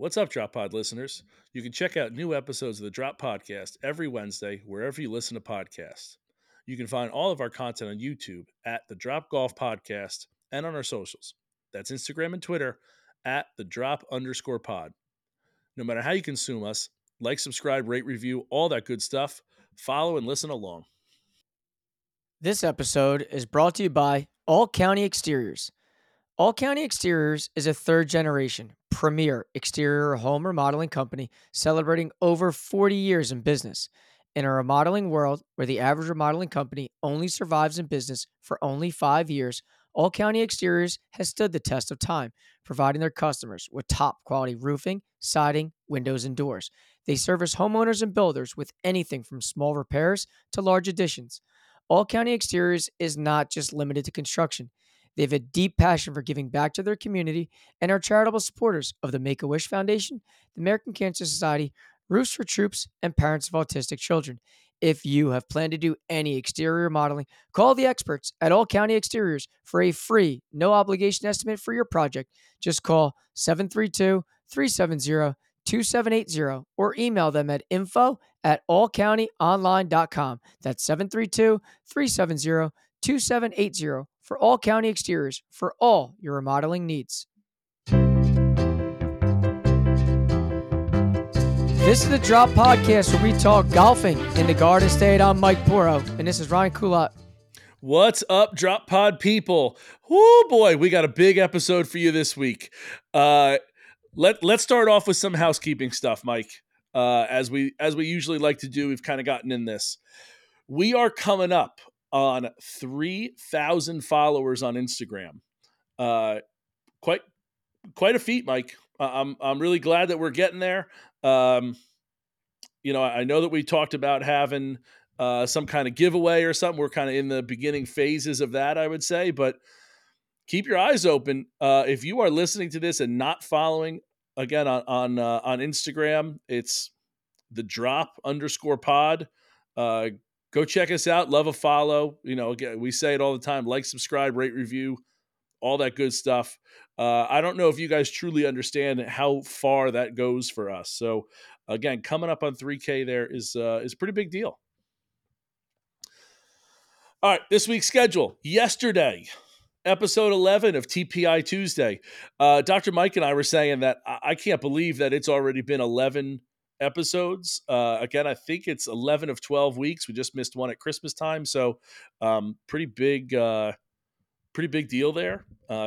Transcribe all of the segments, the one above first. What's up, Drop Pod listeners? You can check out new episodes of the Drop Podcast every Wednesday, wherever you listen to podcasts. You can find all of our content on YouTube at The Drop Golf Podcast and on our socials. That's Instagram and Twitter at @thedrop_pod. No matter how you consume us, like, subscribe, rate, review, all that good stuff. Follow and listen along. This episode is brought to you by All County Exteriors. All County Exteriors is a third-generation, premier exterior home remodeling company celebrating over 40 years in business. In a remodeling world where the average remodeling company only survives in business for only 5 years, All County Exteriors has stood the test of time, providing their customers with top-quality roofing, siding, windows, and doors. They service homeowners and builders with anything from small repairs to large additions. All County Exteriors is not just limited to construction. They have a deep passion for giving back to their community and are charitable supporters of the Make-A-Wish Foundation, the American Cancer Society, Roofs for Troops, and Parents of Autistic Children. If you have planned to do any exterior modeling, call the experts at All County Exteriors for a free, no-obligation estimate for your project. Just call 732-370-2780 or email them at info@allcountyonline.com. That's 732-370-2780 for All County Exteriors for all your remodeling needs. This is the Drop Podcast, where we talk golfing in the Garden State. I'm Mike Porro, and this is Ryan Kulat. What's up, Drop Pod people? Oh boy, we got a big episode for you this week. Let's start off with some housekeeping stuff, Mike. As we usually like to do, we've kind of gotten in this. We are coming up on 3,000 followers on Instagram. Quite a feat, Mike. I'm really glad that we're getting there. I know that we talked about having some kind of giveaway or something. We're kind of in the beginning phases of that, I would say, but keep your eyes open. If you are listening to this and not following, again, on Instagram, it's the @drop_pod. Go check us out. Love a follow. You know, again, we say it all the time, like, subscribe, rate, review, all that good stuff. I don't know if you guys truly understand how far that goes for us. So again, coming up on 3K there is a pretty big deal. All right, this week's schedule. Yesterday, episode 11 of TPI Tuesday. Dr. Mike and I were saying that I can't believe that it's already been 11 episodes. Again, I think it's 11 of 12 weeks. We just missed one at Christmas time. So pretty big deal there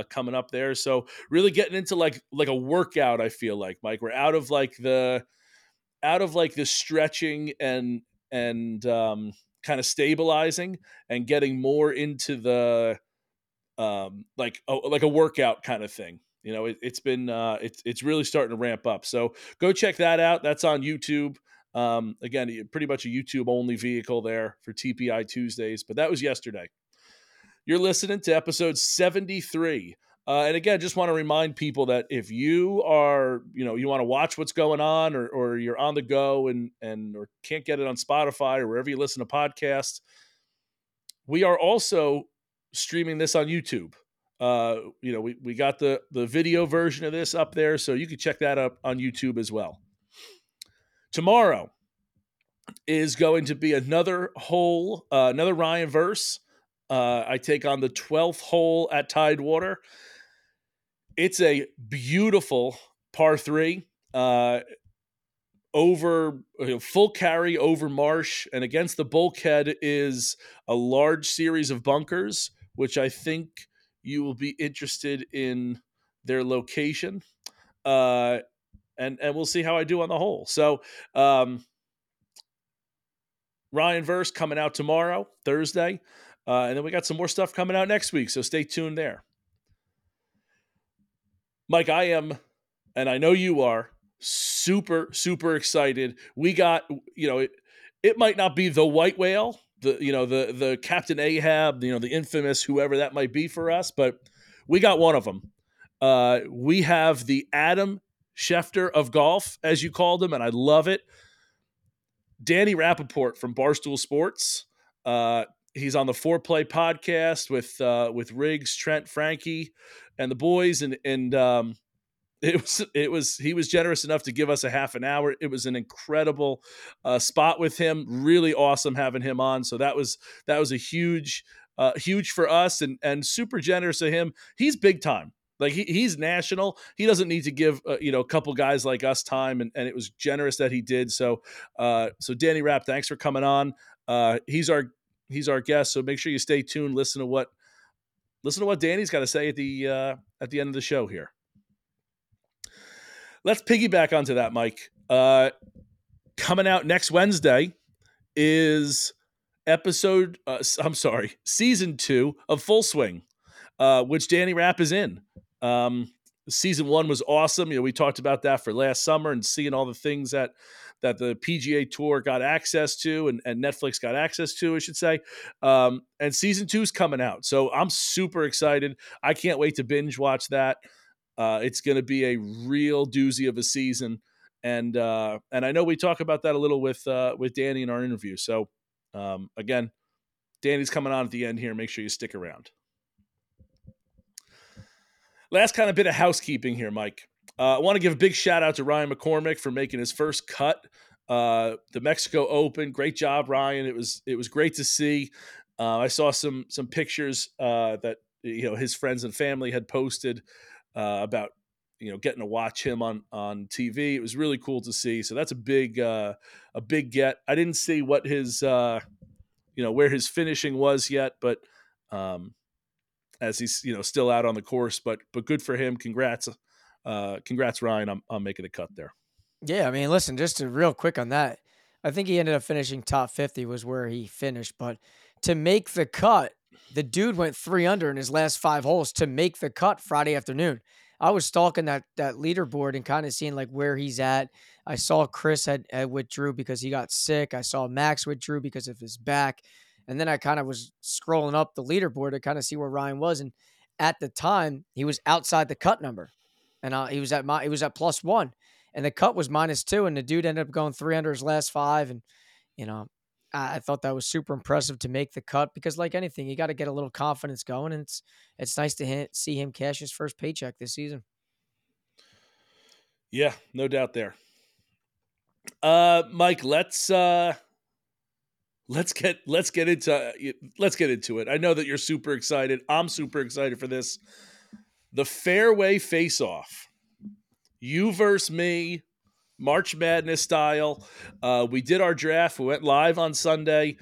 coming up there. So really getting into like a workout, I feel like, Mike. We're out of the stretching and kind of stabilizing and getting more into the like a workout kind of thing. You know, it's really starting to ramp up. So go check that out. That's on YouTube. Again, pretty much a YouTube only vehicle there for TPI Tuesdays, but that was yesterday. You're listening to episode 73. And again, just want to remind people that if you are, you want to watch what's going on or you're on the go or can't get it on Spotify or wherever you listen to podcasts, we are also streaming this on YouTube. We got the video version of this up there, so you can check that up on YouTube as well. Tomorrow is going to be another Ryan verse. I take on the 12th hole at Tidewater. It's a beautiful par 3, over full carry over marsh, and against the bulkhead is a large series of bunkers, which I think you will be interested in their location. And we'll see how I do on the hole. So, Ryan verse coming out tomorrow, Thursday. And then we got some more stuff coming out next week, so stay tuned there. Mike, I am, and I know you are, super, super excited. We got, it might not be the white whale, the Captain Ahab, the infamous whoever that might be for us, but we got one of them. We have the Adam Schefter of golf, as you called him, and I love it. Dan Rapaport from Barstool Sports. He's on the Foreplay podcast with Riggs, Trent, Frankie, and the boys, and He was generous enough to give us a half an hour. It was an incredible spot with him. Really awesome having him on. So that was a huge for us and super generous of him. He's big time. Like he's national. He doesn't need to give a couple guys like us time, and it was generous that he did. So Danny Rapp, thanks for coming on. He's our guest. So make sure you stay tuned. Listen to what Danny's got to say at the end of the show here. Let's piggyback onto that, Mike. Coming out next Wednesday is season 2 of Full Swing, which Danny Rapp is in. Season 1 was awesome. We talked about that for last summer and seeing all the things that the PGA Tour got access to and Netflix got access to, I should say. And season 2 is coming out. So I'm super excited. I can't wait to binge watch that. It's going to be a real doozy of a season, and I know we talk about that a little with Danny in our interview. So again, Danny's coming on at the end here. Make sure you stick around. Last kind of bit of housekeeping here, Mike. I want to give a big shout out to Ryan McCormick for making his first cut, the Mexico Open. Great job, Ryan. It was great to see. I saw some pictures that his friends and family had posted. About getting to watch him on TV. It was really cool to see. So that's a big get. I didn't see what his where his finishing was yet, but as he's still out on the course, but good for him. Congrats Ryan on making the cut there. Yeah, I mean, listen, just real quick on that. I think he ended up finishing top 50 was where he finished, but to make the cut, the dude went 3 under in his last 5 holes to make the cut Friday afternoon. I was stalking that leaderboard and kind of seeing like where he's at. I saw Chris had withdrew because he got sick. I saw Max withdrew because of his back. And then I kind of was scrolling up the leaderboard to kind of see where Ryan was. And at the time he was outside the cut number, and he was at +1 and the cut was -2. And the dude ended up going 3 under his last 5. And, I thought that was super impressive to make the cut because, like anything, you got to get a little confidence going, and it's nice to see him cash his first paycheck this season. Yeah, no doubt there. Mike, let's get into it. I know that you're super excited. I'm super excited for this. The fairway face-off, you versus me. March Madness style. We did our draft. We went live on Sunday.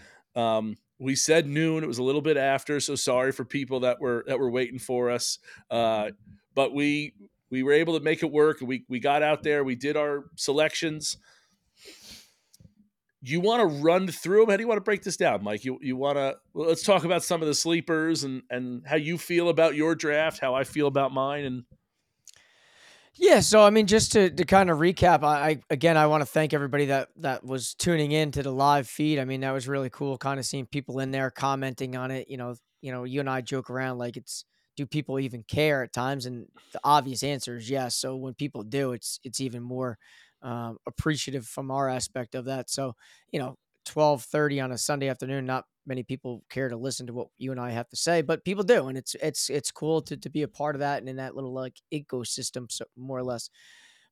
We said noon. It was a little bit after, so sorry for people that were waiting for us. But we were able to make it work. We got out there. We did our selections. You want to run through them? How do you want to break this down, Mike? Let's talk about some of the sleepers and how you feel about your draft, how I feel about mine, and. Yeah, so I mean, just to kind of recap, I want to thank everybody that was tuning in to the live feed. I mean, that was really cool, kind of seeing people in there commenting on it. You and I joke around like do people even care at times? And the obvious answer is yes. So when people do, it's even more appreciative from our aspect of that. So 12:30 on a Sunday afternoon, not many people care to listen to what you and I have to say, but people do. And it's cool to be a part of that and in that little like ecosystem, so more or less.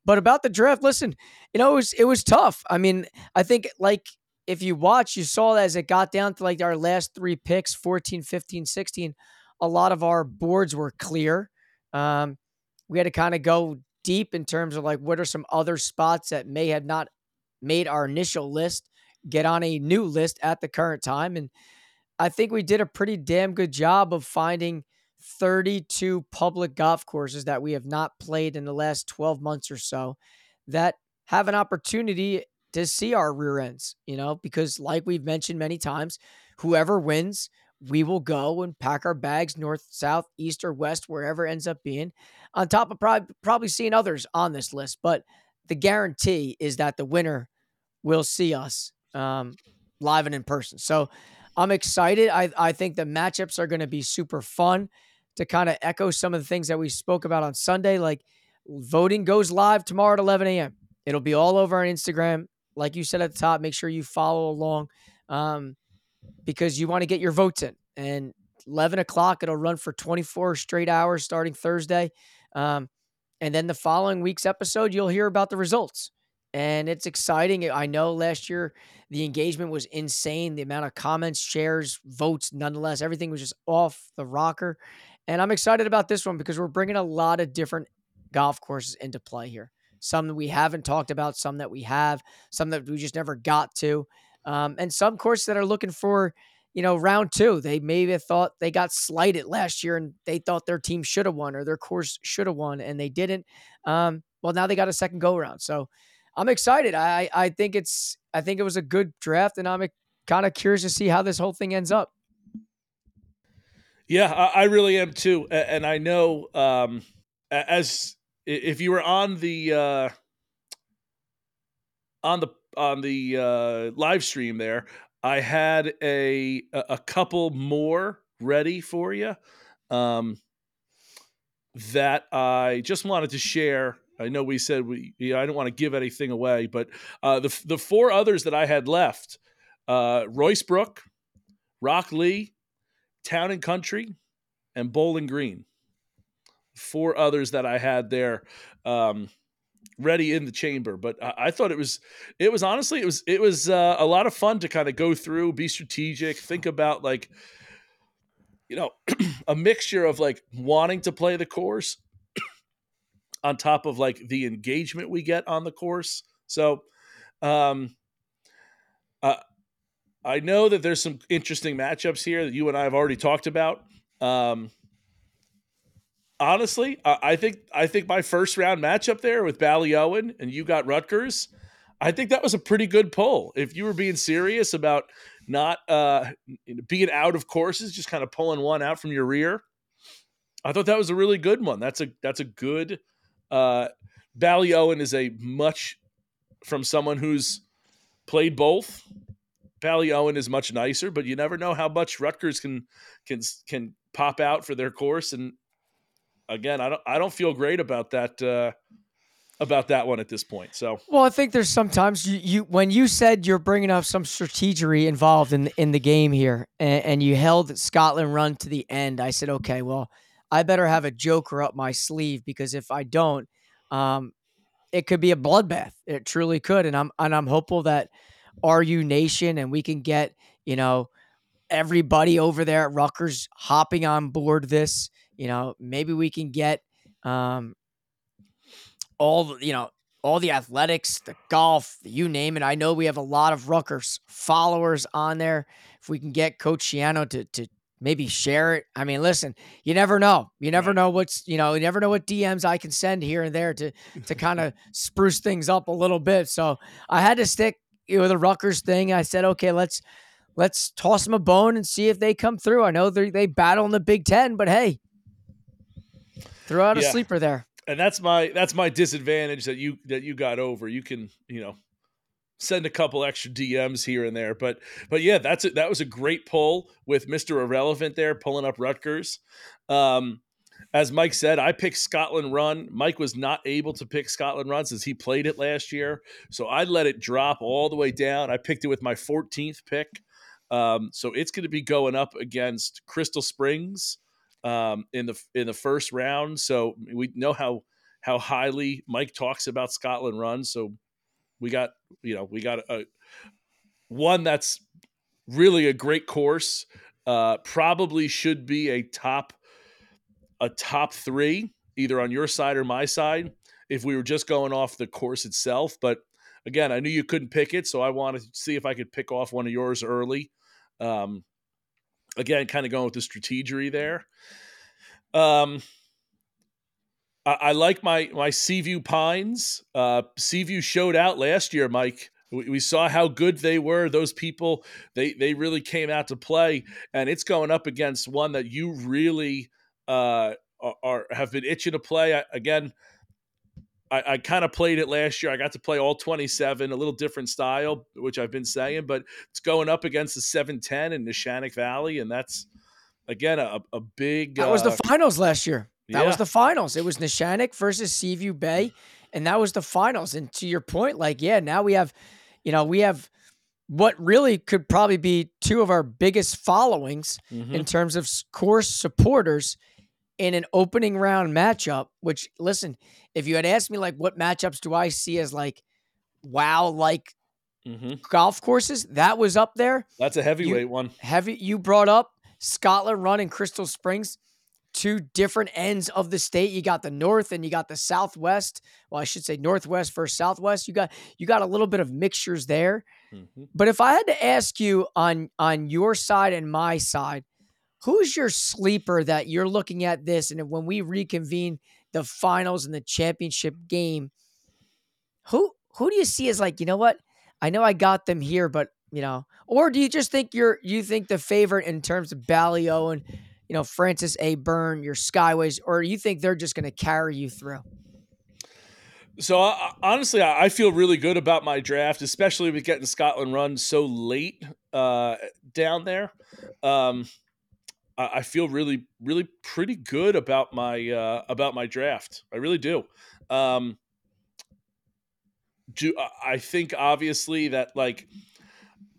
But about the draft, listen, it was tough. I mean, I think like if you watch, you saw as it got down to like our last 3 picks, 14, 15, 16, a lot of our boards were clear. We had to kind of go deep in terms of like, what are some other spots that may have not made our initial list, get on a new list at the current time. And I think we did a pretty damn good job of finding 32 public golf courses that we have not played in the last 12 months or so that have an opportunity to see our rear ends, because like we've mentioned many times, whoever wins, we will go and pack our bags north, south, east, or west, wherever it ends up being, on top of probably seeing others on this list. But the guarantee is that the winner will see us live and in person. So I'm excited. I think the matchups are going to be super fun. To kind of echo some of the things that we spoke about on Sunday, like voting goes live tomorrow at 11 a.m. It'll be all over on Instagram. Like you said at the top, make sure you follow along because you want to get your votes in. And 11 o'clock, it'll run for 24 straight hours starting Thursday. And then the following week's episode, you'll hear about the results. And it's exciting. I know last year the engagement was insane. The amount of comments, shares, votes, nonetheless, everything was just off the rocker. And I'm excited about this one because we're bringing a lot of different golf courses into play here. Some that we haven't talked about, some that we have, some that we just never got to. And some courses that are looking for, you know, round two. They maybe thought they got slighted last year and they thought their team should have won or their course should have won and they didn't. Well, now they got a second go round. So I'm excited. I think it was a good draft, and I'm kind of curious to see how this whole thing ends up. Yeah, I really am too. And I know as if you were on the live stream there, I had a couple more ready for you that I just wanted to share. I know we said I don't want to give anything away, but the four others that I had left, Royce Brook, Rock Lee, Town and Country, and Bowling Green. Four others that I had there ready in the chamber, but I thought it was honestly a lot of fun to kind of go through, be strategic, think about like, you know, a mixture of like wanting to play the course on top of like the engagement we get on the course. So, I know that there's some interesting matchups here that you and I have already talked about. Honestly, I think my first round matchup there with Ballyowen and you got Rutgers, I think that was a pretty good poll. If you were being serious about not being out of courses, just kind of pulling one out from your rear, I thought that was a really good one. That's a good Ballyowen is a much from someone who's played both. Ballyowen is much nicer, but you never know how much Rutgers can pop out for their course. And again, I don't feel great about that one at this point. So, well, I think there's sometimes you when you said you're bringing up some strategery involved in the game here, and you held Scotland Run to the end. I said, okay, well, I better have a joker up my sleeve because if I don't, it could be a bloodbath. It truly could, and I'm hopeful that RU Nation and we can get, you know, everybody over there at Rutgers hopping on board this. You know, maybe we can get all the athletics, the golf, you name it. I know we have a lot of Rutgers followers on there. If we can get Coach Sciano to maybe share it. I mean, listen, you never know. You never know you never know what DMs I can send here and there to kind of spruce things up a little bit. So I had to stick with the Rutgers thing. I said, okay, let's toss them a bone and see if they come through. I know they battle in the Big Ten, but hey. Throw out a sleeper there, and that's my disadvantage that you got over. You can send a couple extra DMs here and there, but yeah, that was a great pull with Mr. Irrelevant there pulling up Rutgers. As Mike said, I picked Scotland Run. Mike was not able to pick Scotland Run since he played it last year, so I let it drop all the way down. I picked it with my 14th pick, so it's going to be going up against Crystal Springs in the first round. So we know how highly Mike talks about Scotland Run. So we got a one that's really a great course, probably should be a top three, either on your side or my side, if we were just going off the course itself. But again, I knew you couldn't pick it. So I wanted to see if I could pick off one of yours early. Again, kind of going with the strategery there. I like my Seaview Pines. Seaview showed out last year, Mike. We saw how good they were. Those people, they really came out to play. And it's going up against one that you really have been itching to play. I kind of played it last year. I got to play all 27, a little different style, which I've been saying, but it's going up against the 710 in Neshannock Valley. And that's, again, a big... That was the finals last year. That was the finals. It was Neshannock versus Seaview Bay, and that was the finals. And to your point, like, yeah, now we have what really could probably be two of our biggest followings in terms of course supporters in an opening round matchup, which, listen, if you had asked me, like, what matchups do I see as, like, wow, like golf courses, that was up there. That's a heavyweight one. You brought up Scotland Run and Crystal Springs, two different ends of the state. You got the north and you got the southwest. Well, I should say northwest versus southwest. You got a little bit of mixtures there. Mm-hmm. But if I had to ask you on your side and my side, who's your sleeper that you're looking at this? And when we reconvene the finals and the championship game, who do you see as like, you know what? I know I got them here, but you know, or do you just think you think the favorite in terms of Ballyowen, you know, Francis A. Byrne, your Skyways, or you think they're just going to carry you through? So honestly, I feel really good about my draft, especially with getting Scotland Run so late down there. I feel really, really pretty good about my draft. I really do. I think obviously that, like,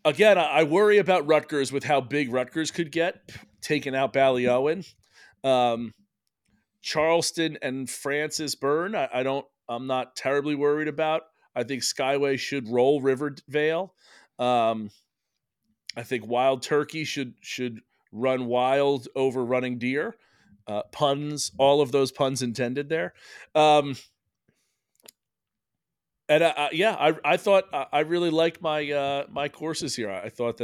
again, I worry about Rutgers with how big Rutgers could get, taking out Ballyowen, Charleston and Francis Byrne. I'm not terribly worried about. I think Skyway should roll Rivervale. I think Wild Turkey should run wild over Running Deer. Puns, all of those puns intended there. I really like my my courses here. I thought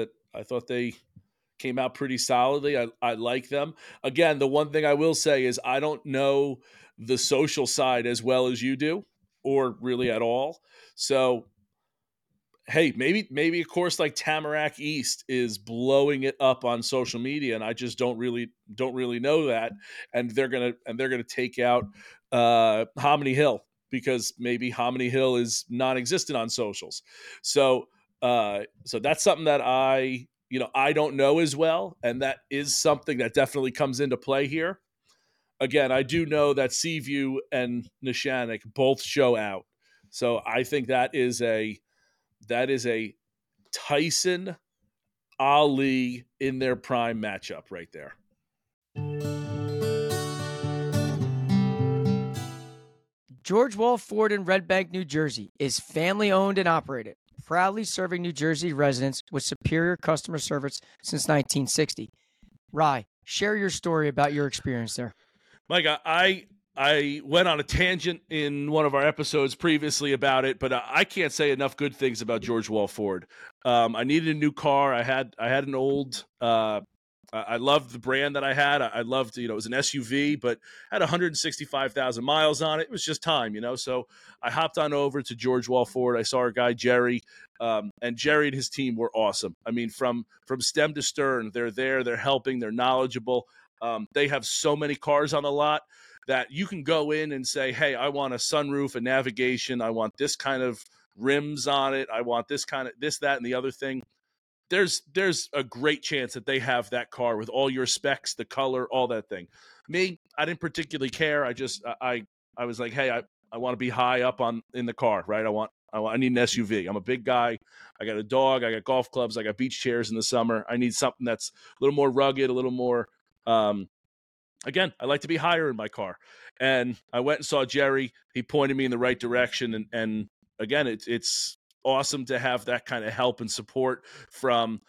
they came out pretty solidly. I like them. Again, the one thing I will say is I don't know the social side as well as you do, or really at all. So, hey, maybe a course like Tamarack East is blowing it up on social media, and I just don't really know that. And they're gonna take out Hominy Hill because maybe Hominy Hill is non-existent on socials. So that's something that I don't know as well, and that is something that definitely comes into play here. Again, I do know that Seaview and Neshannock both show out. So I think that is a Tyson Ali in their prime matchup right there. George Wall Ford in Red Bank, New Jersey is family owned and operated, proudly serving New Jersey residents with superior customer service since 1960. Rye, share your story about your experience there. Mike, I went on a tangent in one of our episodes previously about it, but I can't say enough good things about George Wall Ford. I needed a new car. I had an old. I loved the brand that I had. I loved, it was an SUV, but had 165,000 miles on it. It was just time, So I hopped on over to George Wall Ford. I saw our guy Jerry, and Jerry and his team were awesome. I mean, from stem to stern, they're there. They're helping. They're knowledgeable. They have so many cars on the lot that you can go in and say, hey, I want a sunroof, a navigation. I want this kind of rims on it. I want this kind of this, that, and the other thing. There's a great chance that they have that car with all your specs, the color, all that thing. Me, I didn't particularly care. I just, I was like, hey, I want to be high up in the car, right? I need an SUV. I'm a big guy. I got a dog. I got golf clubs. I got beach chairs in the summer. I need something that's a little more rugged, a little more, again, I like to be higher in my car. And I went and saw Jerry. He pointed me in the right direction. And again, it's awesome to have that kind of help and support from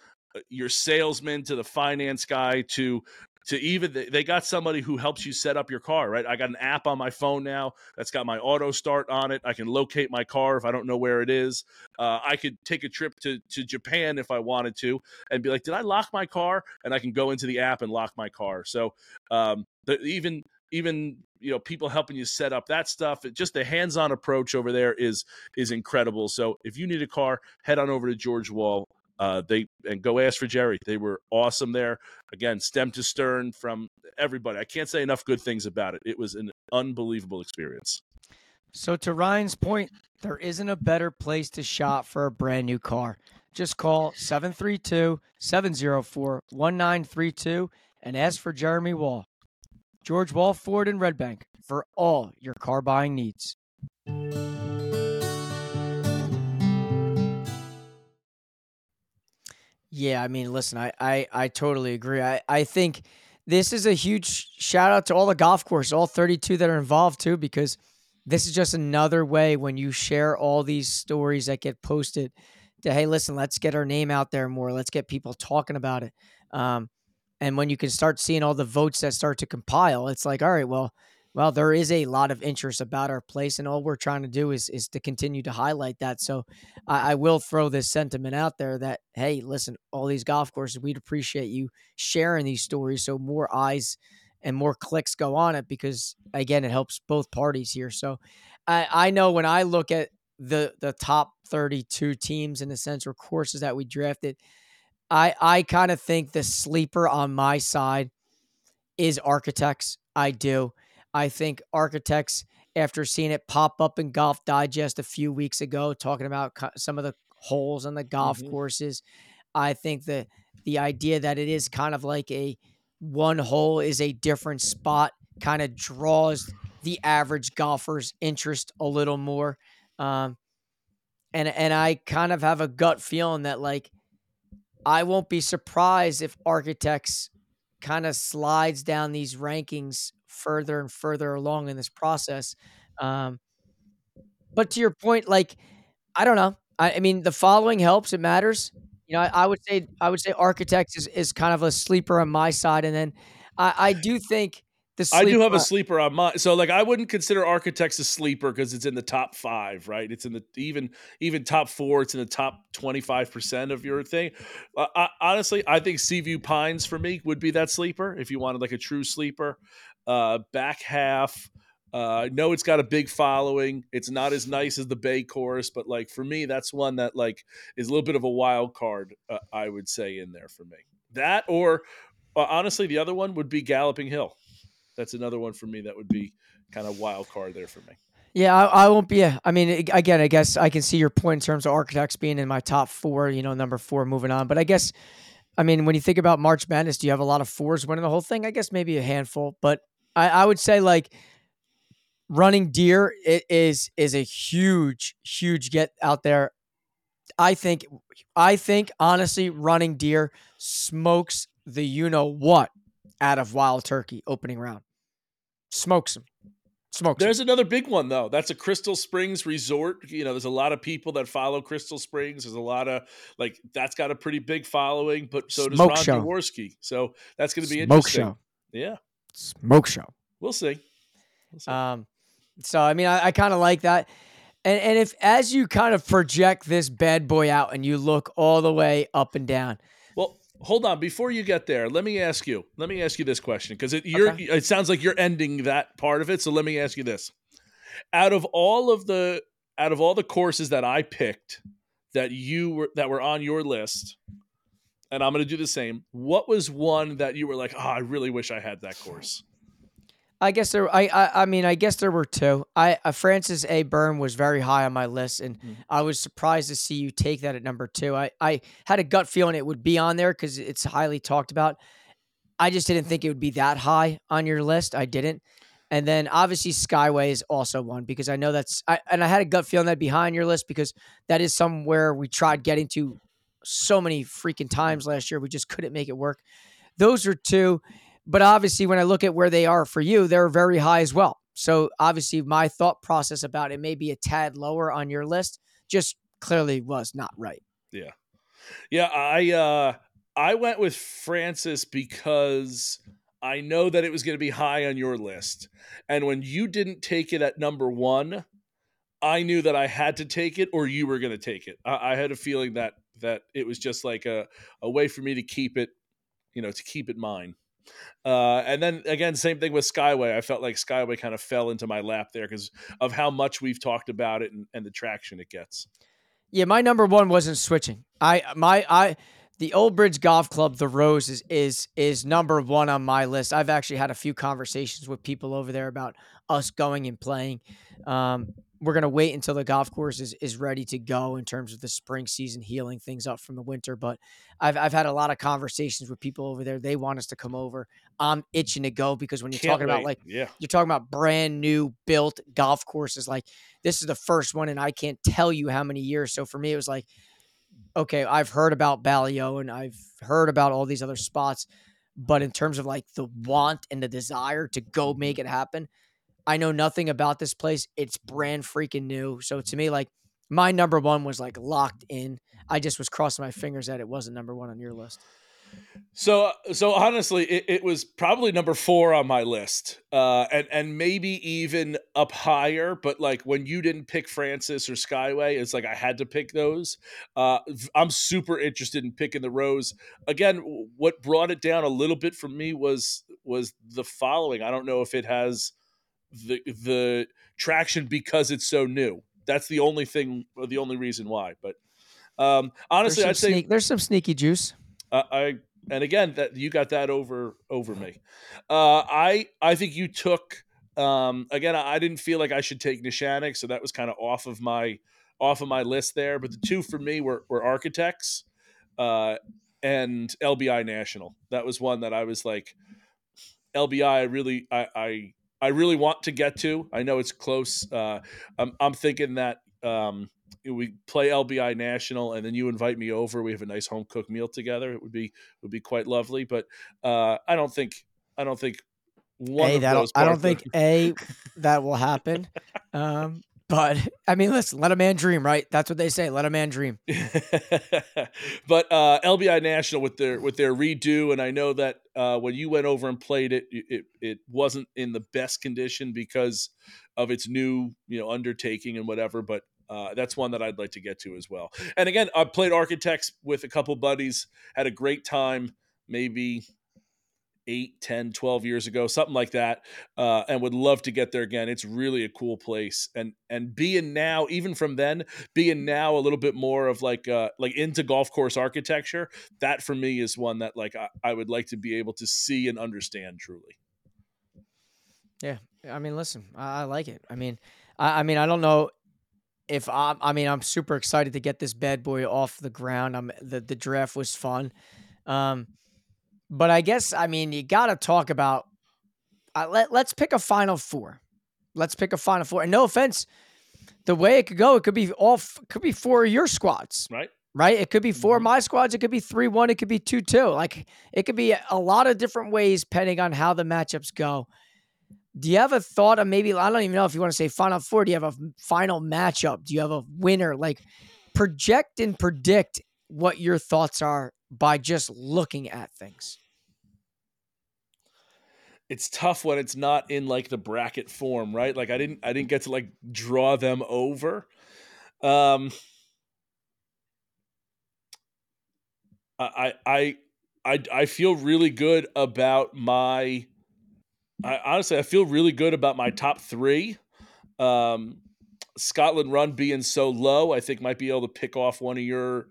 your salesman to the finance guy to even they got somebody who helps you set up your car, right? I got an app on my phone now that's got my auto start on it. I can locate my car if I don't know where it is. I could take a trip to Japan if I wanted to and be like, did I lock my car? And I can go into the app and lock my car. So even people helping you set up that stuff, just the hands-on approach over there is incredible. So if you need a car, head on over to George Wall. Go ask for Jerry. They were awesome there. Again, stem to stern from everybody. I can't say enough good things about it. It was an unbelievable experience. So to Ryan's point, there isn't a better place to shop for a brand new car. Just call 732-704-1932 and ask for Jeremy Wall. George Wall Ford in Red Bank for all your car buying needs. Yeah, I mean, listen, I totally agree. I think this is a huge shout out to all the golf courses, all 32 that are involved too, because this is just another way when you share all these stories that get posted to, hey, listen, let's get our name out there more. Let's get people talking about it. And when you can start seeing all the votes that start to compile, it's like, all right, well, there is a lot of interest about our place, and all we're trying to do is to continue to highlight that. So I will throw this sentiment out there that, hey, listen, all these golf courses, we'd appreciate you sharing these stories so more eyes and more clicks go on it, because, again, it helps both parties here. So I know when I look at the top 32 teams, in a sense, or courses that we drafted, I kind of think the sleeper on my side is Architects. I do. I think Architects, after seeing it pop up in Golf Digest a few weeks ago, talking about some of the holes on the golf courses, I think that the idea that it is kind of like a one hole is a different spot kind of draws the average golfer's interest a little more. And I kind of have a gut feeling that, like, I won't be surprised if Architects kind of slides down these rankings further and further along in this process. But to your point, like, I don't know. I mean, the following helps. It matters. You know, I would say Architects is kind of a sleeper on my side. And then I do think the sleeper, I do have a sleeper on my, so like, I wouldn't consider Architects a sleeper because it's in the top 5, right? It's in the even top 4. It's in the top 25% of your thing. Honestly, I think Seaview Pines for me would be that sleeper. If you wanted like a true sleeper, back half, no, it's got a big following. It's not as nice as the Bay course, but like for me, that's one that like is a little bit of a wild card. I would say in there for me that, or honestly, the other one would be Galloping Hill. That's another one for me. That would be kind of wild card there for me. Yeah, I won't be. I mean, again, I guess I can see your point in terms of Architects being in my top 4, you know, number 4 moving on. But I guess, I mean, when you think about March Madness, do you have a lot of 4s winning the whole thing? I guess maybe a handful, but I would say like Running Deer is a huge get out there. I think honestly, Running Deer smokes the you know what out of Wild Turkey opening round. Smokes him. There's another big one though. That's a Crystal Springs resort. You know, there's a lot of people that follow Crystal Springs. There's a lot of like that's got a pretty big following, but so does Ron Jaworski. So that's going to be interesting. Show. Yeah. Smoke show. We'll see. So I mean, I kind of like that, and if as you kind of project this bad boy out and you look all the way up and down. Well, hold on before you get there. Let me ask you this question because it sounds like you're ending that part of it. So let me ask you this: out of all the courses that I picked that were on your list. And I'm going to do the same. What was one that you were like, oh, I really wish I had that course? I guess there were two. Francis A. Byrne was very high on my list, and I was surprised to see you take that at number 2. I had a gut feeling it would be on there because it's highly talked about. I just didn't think it would be that high on your list. I didn't. And then obviously Skyway is also one because I know and I had a gut feeling that'd be high on your list because that is somewhere we tried getting to so many freaking times last year. We just couldn't make it work. Those are two. But obviously, when I look at where they are for you, they're very high as well. So obviously, my thought process about it may be a tad lower on your list just clearly was not right. Yeah. Yeah, I went with Francis because I know that it was going to be high on your list. And when you didn't take it at number 1, I knew that I had to take it or you were going to take it. I had a feeling that it was just like a way for me to keep it, you know, to keep it mine. And then again, same thing with Skyway. I felt like Skyway kind of fell into my lap there because of how much we've talked about it and the traction it gets. Yeah. My number 1 wasn't switching. The Old Bridge Golf Club, The Rose is number 1 on my list. I've actually had a few conversations with people over there about us going and playing. We're going to wait until the golf course is ready to go in terms of the spring season, healing things up from the winter. But I've had a lot of conversations with people over there. They want us to come over. I'm itching to go because when you're you're talking about brand new built golf courses, like this is the first one and I can't tell you how many years. So for me, it was like, okay, I've heard about Ballyowen and I've heard about all these other spots. But in terms of like the want and the desire to go make it happen, I know nothing about this place. It's brand freaking new. So to me, like, my number one was like locked in. I just was crossing my fingers that it wasn't number one on your list. So honestly, it was probably number four on my list, and maybe even up higher. But like when you didn't pick Francis or Skyway, it's like I had to pick those. I'm super interested in picking the Rose. Again, what brought it down a little bit for me was the following. I don't know if it has the traction because it's so new. That's the only thing, or the only reason why. But honestly, I'd say there's some sneaky juice. And again, that you got that over me. I think you took, again, I didn't feel like I should take Nishanik, so that was kind of off of my list there. But the two for me were Architects and LBI National. That was one that I was like, LBI, I really want to get to. I know it's close. I'm thinking that we play LBI National and then you invite me over. We have a nice home cooked meal together. It would be quite lovely, but I don't think one of those. I don't think that will happen. But I mean, listen, let a man dream, right? That's what they say. Let a man dream. But LBI National with their redo, and I know that when you went over and played it, it wasn't in the best condition because of its new, undertaking and whatever. But that's one that I'd like to get to as well. And again, I played Architects with a couple buddies, had a great time. Maybe 8, 10, 12 years ago, something like that, and would love to get there again. It's really a cool place. And being now, even from then, a little bit more of like into golf course architecture, that for me is one that like I would like to be able to see and understand truly. Yeah. I mean, listen, I like it. I mean, I don't know if I'm super excited to get this bad boy off the ground. The draft was fun. But I guess, you got to talk about, let's pick a final four. And no offense, the way it could go, it could be four of your squads. Right? It could be four of my squads. It could be 3-1. It could be 2-2. Like, it could be a lot of different ways depending on how the matchups go. Do you have a thought of maybe, I don't even know if you want to say final four. Do you have a final matchup? Do you have a winner? Like, project and predict what your thoughts are by just looking at things. It's tough when it's not in like the bracket form, right? Like I didn't get to like draw them over. I feel really good about I feel really good about my top three. Scotland Run being so low, I think might be able to pick off one of your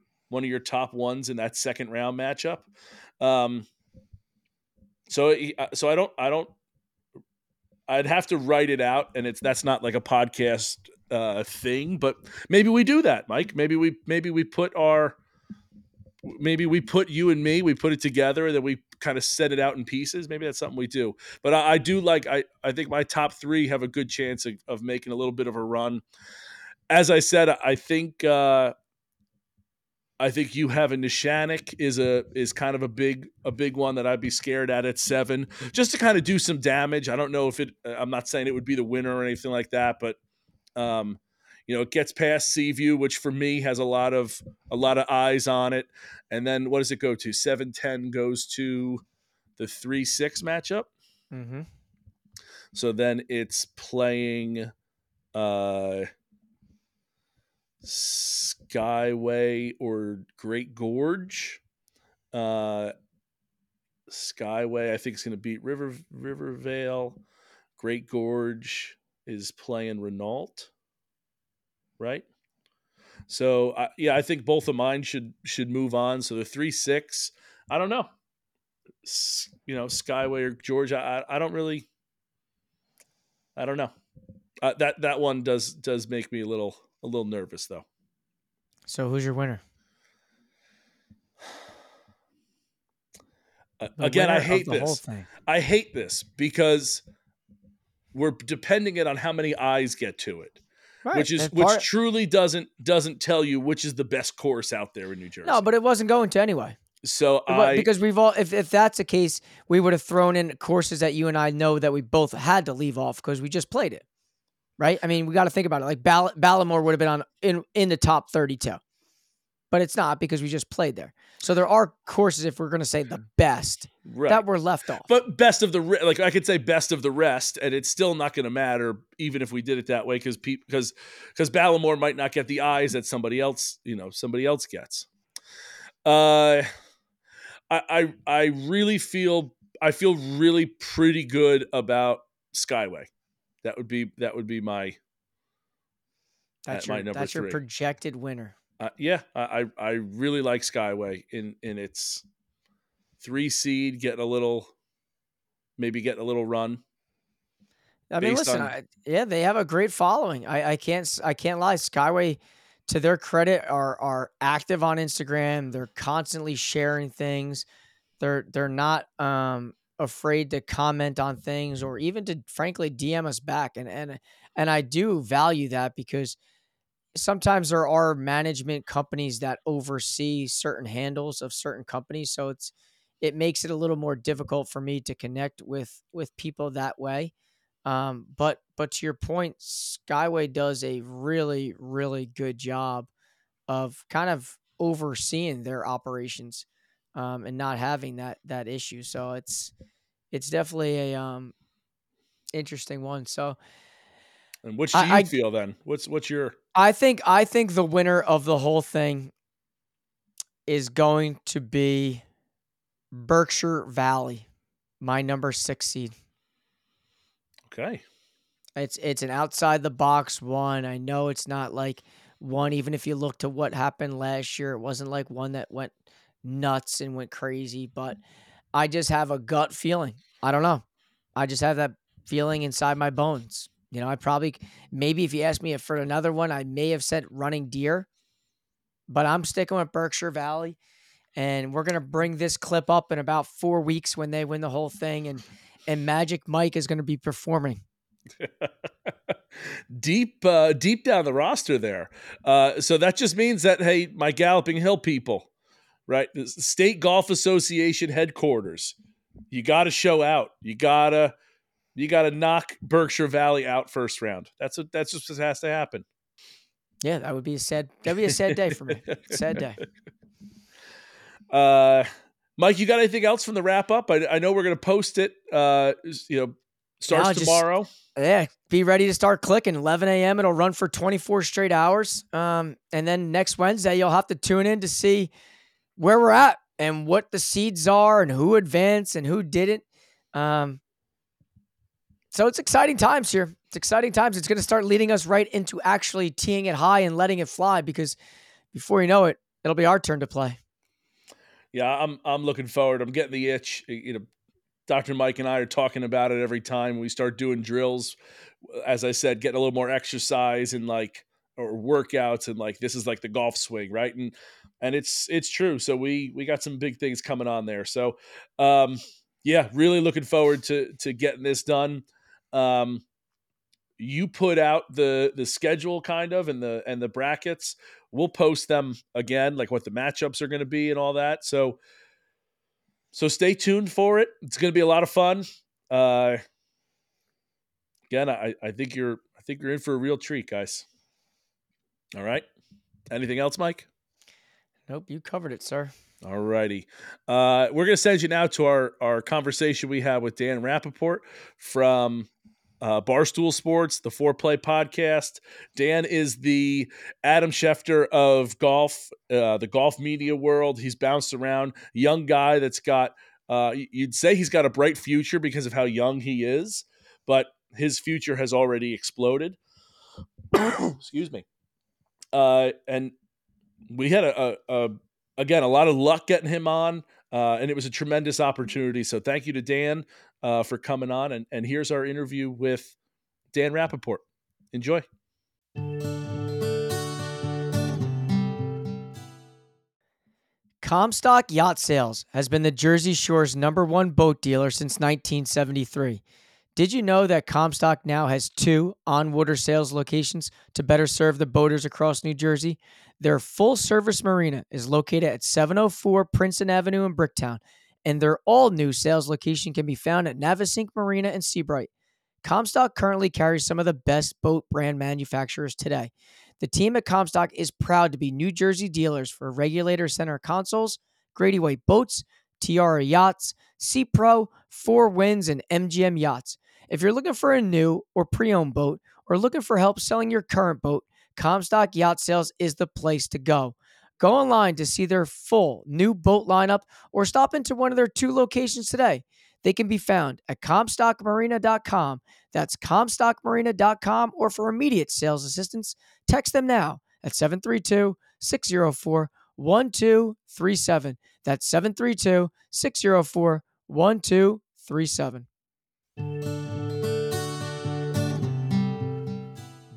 top ones in that second round matchup. So I don't, I'd have to write it out, and that's not like a podcast thing, but maybe we do that, Mike. Maybe we put you and me, we put it together and then we kind of set it out in pieces. Maybe that's something we do, but I think my top three have a good chance of making a little bit of a run. As I said, I think you have a Nishanik is kind of a big one that I'd be scared at 7, just to kind of do some damage. I don't know if I'm not saying it would be the winner or anything like that, but it gets past Seaview, which for me has a lot of eyes on it. And then what does it go to? 7-10 goes to the 3-6 matchup. Mm-hmm. So then it's playing Skyway or Great Gorge. Skyway, I think, is going to beat Rivervale. Great Gorge is playing Renault, right? So I think both of mine should move on. So the 3-6, I don't know. Skyway or George, I don't really. I don't know. That one does make me a little nervous though. So who's your winner? Again, winner I hate this because we're depending it on how many eyes get to it, right? Which truly doesn't tell you which is the best course out there in New Jersey. No, but it wasn't going to anyway. So because we've all, if that's the case, we would have thrown in courses that you and I know that we both had to leave off because we just played it, right? I mean, we got to think about it. Like Ballamore would have been on in the top 32, but it's not because we just played there. So there are courses, if we're going to say the best, right, that were left off. But best of the like I could say best of the rest, and it's still not going to matter even if we did it that way because Ballamore might not get the eyes that somebody else gets. I feel really pretty good about Skyway. That would be my. That's my number three. Your projected winner. I really like Skyway in its 3 seed, getting a little run. I mean, listen, they have a great following. I can't lie. Skyway, to their credit, are active on Instagram. They're constantly sharing things. They're not afraid to comment on things or even to frankly DM us back. And I do value that because sometimes there are management companies that oversee certain handles of certain companies. So it makes it a little more difficult for me to connect with people that way. But to your point, Skyway does a really, really good job of kind of overseeing their operations, and not having that issue. So it's definitely a, interesting one. So, and which do you feel then? What's your, I think the winner of the whole thing is going to be Berkshire Valley, my number 6 seed. Okay. It's an outside the box one. I know it's not like one, even if you look to what happened last year, it wasn't like one that went nuts and went crazy, but I just have a gut feeling. I don't know. I just have that feeling inside my bones. You know, I probably, maybe if you asked me for another one, I may have said Running Deer, but I'm sticking with Berkshire Valley, and we're going to bring this clip up in about 4 weeks when they win the whole thing. And Magic Mike is going to be performing. deep down the roster there. So that just means that, hey, my Galloping Hill people, right? The State Golf Association headquarters, you got to show out. You got to knock Berkshire Valley out first round. That's just what has to happen. Yeah, that'd be a sad day for me. Sad day. Mike, you got anything else from the wrap up? I know we're going to post it. Starts tomorrow. Be ready to start clicking. 11 a.m. It'll run for 24 straight hours. And then next Wednesday, you'll have to tune in to see where we're at and what the seeds are and who advanced and who didn't. So it's exciting times here. It's exciting times. It's going to start leading us right into actually teeing it high and letting it fly, because before you know it, it'll be our turn to play. Yeah, I'm looking forward. I'm getting the itch. You know, Dr. Mike and I are talking about it every time we start doing drills. As I said, getting a little more exercise and or workouts, and this is the golf swing, right? And it's true. So we got some big things coming on there. So really looking forward to getting this done. You put out the schedule kind of and the brackets. We'll post them again, like what the matchups are going to be and all that. So stay tuned for it. It's going to be a lot of fun. Again, I think you're in for a real treat, guys. All right. Anything else, Mike? Nope, you covered it, sir. All righty. We're going to send you now to our conversation we had with Dan Rapaport from Barstool Sports, the Foreplay podcast. Dan is the Adam Schefter of golf, the golf media world. He's bounced around. Young guy that's got, you'd say he's got a bright future because of how young he is, but his future has already exploded. Excuse me. And we had a lot of luck getting him on, and it was a tremendous opportunity. So thank you to Dan for coming on. And here's our interview with Dan Rapaport. Enjoy. Comstock Yacht Sales has been the Jersey Shore's number one boat dealer since 1973. Did you know that Comstock now has 2 on-water sales locations to better serve the boaters across New Jersey? Their full-service marina is located at 704 Princeton Avenue in Bricktown, and their all-new sales location can be found at Navasink Marina in Seabright. Comstock currently carries some of the best boat brand manufacturers today. The team at Comstock is proud to be New Jersey dealers for Regulator Center Consoles, Grady White Boats, Tiara Yachts, Sea-Pro, Four Winds, and MGM Yachts. If you're looking for a new or pre-owned boat or looking for help selling your current boat, Comstock Yacht Sales is the place to go. Go online to see their full new boat lineup or stop into one of their 2 locations today. They can be found at ComstockMarina.com. That's ComstockMarina.com, or for immediate sales assistance, text them now at 732-604-1237. That's 732-604-1237.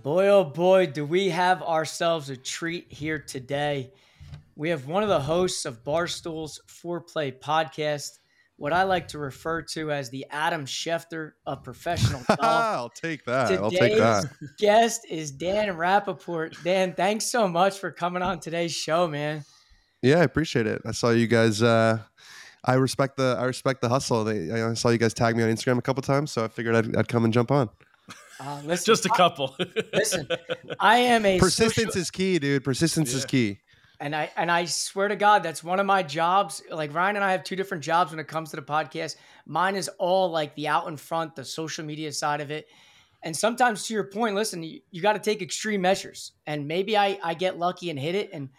Boy, oh boy, do we have ourselves a treat here today. We have one of the hosts of Barstool's Foreplay podcast, what I like to refer to as the Adam Schefter of professional golf. I'll take that. Today's guest is Dan Rapaport. Dan, thanks so much for coming on today's show, man. Yeah, I appreciate it. I saw you guys. I respect the hustle. I saw you guys tag me on Instagram a couple times, so I figured I'd come and jump on. Listen, just a couple. Listen, I am a persistence is key, dude. Persistence is key. And I swear to God, that's one of my jobs. Like, Ryan and I have 2 different jobs when it comes to the podcast. Mine is all like the out in front, the social media side of it. And sometimes, to your point, listen, you got to take extreme measures. And maybe I get lucky and hit it, and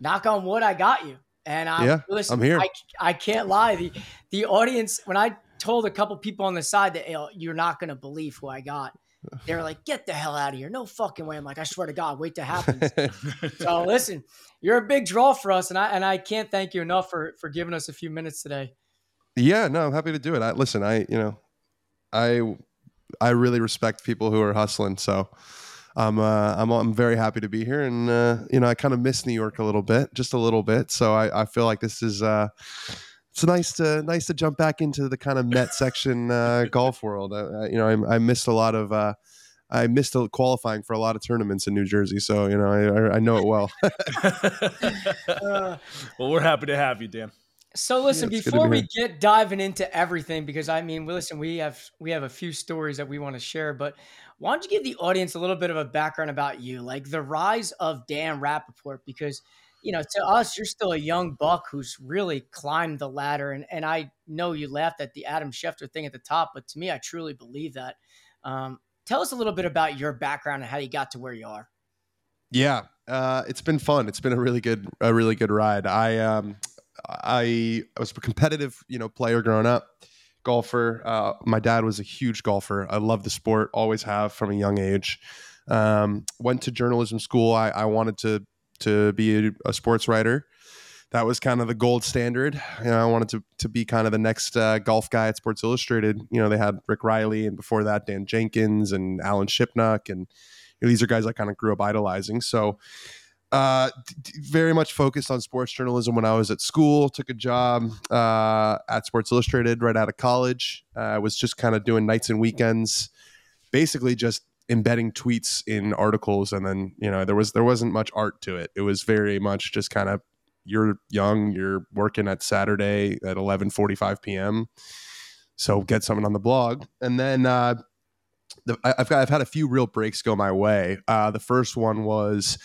knock on wood, I got you. And listen, I'm here. I can't lie. The audience, when I told a couple people on the side that, hey, you're not going to believe who I got, they were like, get the hell out of here. No fucking way. I'm like, I swear to God, wait till it happens. So listen, you're a big draw for us. And I can't thank you enough for giving us a few minutes today. Yeah, no, I'm happy to do it. I really respect people who are hustling. So I'm very happy to be here. And, I kind of miss New York a little bit, just a little bit. So I feel like this is, it's nice to jump back into the kind of net section golf world. I missed qualifying for a lot of tournaments in New Jersey, so I know it well. Well, we're happy to have you, Dan. So listen, before we get diving into everything, because we have a few stories that we want to share, but why don't you give the audience a little bit of a background about you, like the rise of Dan Rapaport, because to us, you're still a young buck who's really climbed the ladder. And I know you laughed at the Adam Schefter thing at the top, but to me, I truly believe that. Tell us a little bit about your background and how you got to where you are. Yeah, it's been fun. It's been a really good ride. I was a competitive, player growing up, golfer. My dad was a huge golfer. I love the sport, always have from a young age. Went to journalism school. I wanted to be a sports writer. That was kind of the gold standard. I wanted to be kind of the next golf guy at Sports Illustrated. They had Rick Riley, and before that, Dan Jenkins and Alan Shipnuck. And these are guys I kind of grew up idolizing. So very much focused on sports journalism when I was at school. Took a job at Sports Illustrated right out of college. I was just kind of doing nights and weekends, basically just embedding tweets in articles, and then there wasn't much art to it. It was very much just kind of, you're young, you're working at Saturday at 11:45 p.m. so get someone on the blog. And then I've had a few real breaks go my way. The first one was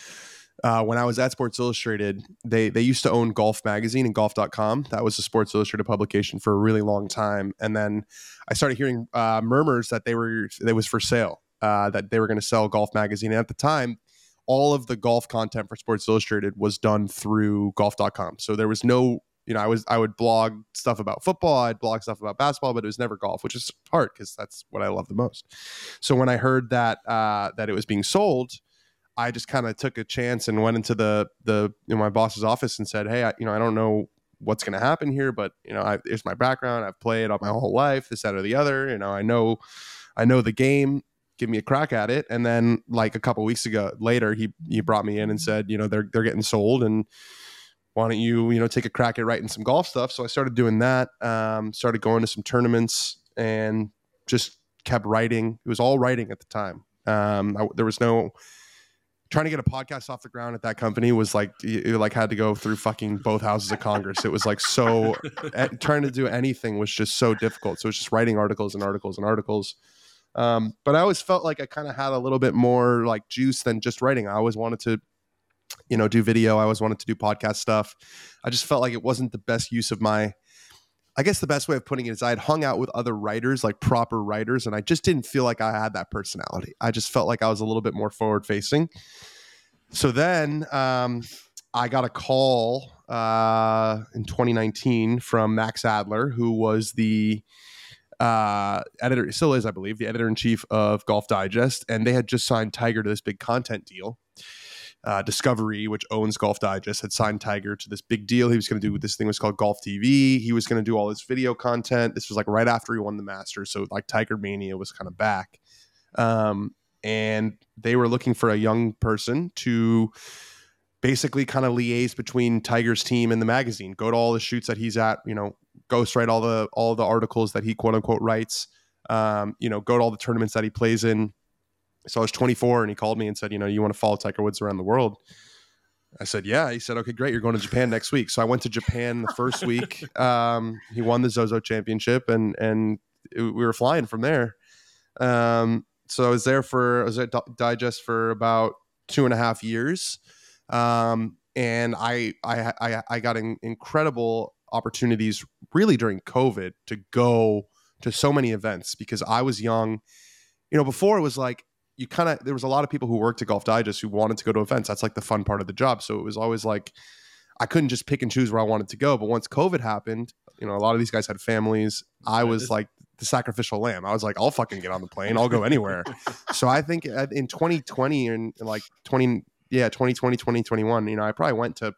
when I was at Sports Illustrated. They used to own Golf Magazine and golf.com. that was a Sports Illustrated publication for a really long time, and then I started hearing murmurs that they was for sale. That they were going to sell Golf Magazine. And at the time, all of the golf content for Sports Illustrated was done through golf.com. So there was no, I would blog stuff about football, I'd blog stuff about basketball, but it was never golf, which is hard because that's what I love the most. So when I heard that that it was being sold, I just kind of took a chance and went into the my boss's office and said, hey, I don't know what's going to happen here, but here's my background. I've played all my whole life, this, that, or the other. I know the game. Give me a crack at it. And then like a couple of weeks later, he brought me in and said, they're getting sold, and why don't you, take a crack at writing some golf stuff. So I started doing that, started going to some tournaments, and just kept writing. It was all writing at the time. There was no trying to get a podcast off the ground at that company was like, you like had to go through fucking both houses of Congress. It was like, so trying to do anything was just so difficult. So it's just writing articles and articles and articles. But I always felt like I kind of had a little bit more like juice than just writing. I always wanted to, you know, do video. I always wanted to do podcast stuff. I just felt like it wasn't the best use of my, I guess the best way of putting it is I had hung out with other writers, like proper writers, and I just didn't feel like I had that personality. I just felt like I was a little bit more forward facing. So then I got a call in 2019 from Max Adler, who was the editor, still is, I believe, the editor-in-chief of Golf Digest. And they had just signed Tiger to this big content deal. Discovery, which owns Golf Digest, had signed Tiger to this big deal. He was going to do this thing was called Golf TV. He was going to do all this video content. This was like right after he won the Masters, so like Tiger Mania was kind of back. And they were looking for a young person to basically kind of liaise between Tiger's team and the magazine, go to all the shoots that he's at, you know, ghostwrite all the articles that he quote unquote writes, you know, go to all the tournaments that he plays in. So I was 24 and he called me and said, you know, you want to follow Tiger Woods around the world? I said, yeah. He said, okay, great. You're going to Japan next week. So I went to Japan the first week. He won the Zozo Championship and we were flying from there. So I was there for, I was at Digest for about 2.5 years. And I got incredible opportunities really during COVID to go to so many events because I was young. You know, before it was like, you kind of, there was a lot of people who worked at Golf Digest who wanted to go to events. That's like the fun part of the job. So it was always like, I couldn't just pick and choose where I wanted to go. But once COVID happened, you know, a lot of these guys had families. I was like the sacrificial lamb. I was like, I'll fucking get on the plane. I'll go anywhere. So I think in 2020 and like 2020, 2021, you know, I probably went to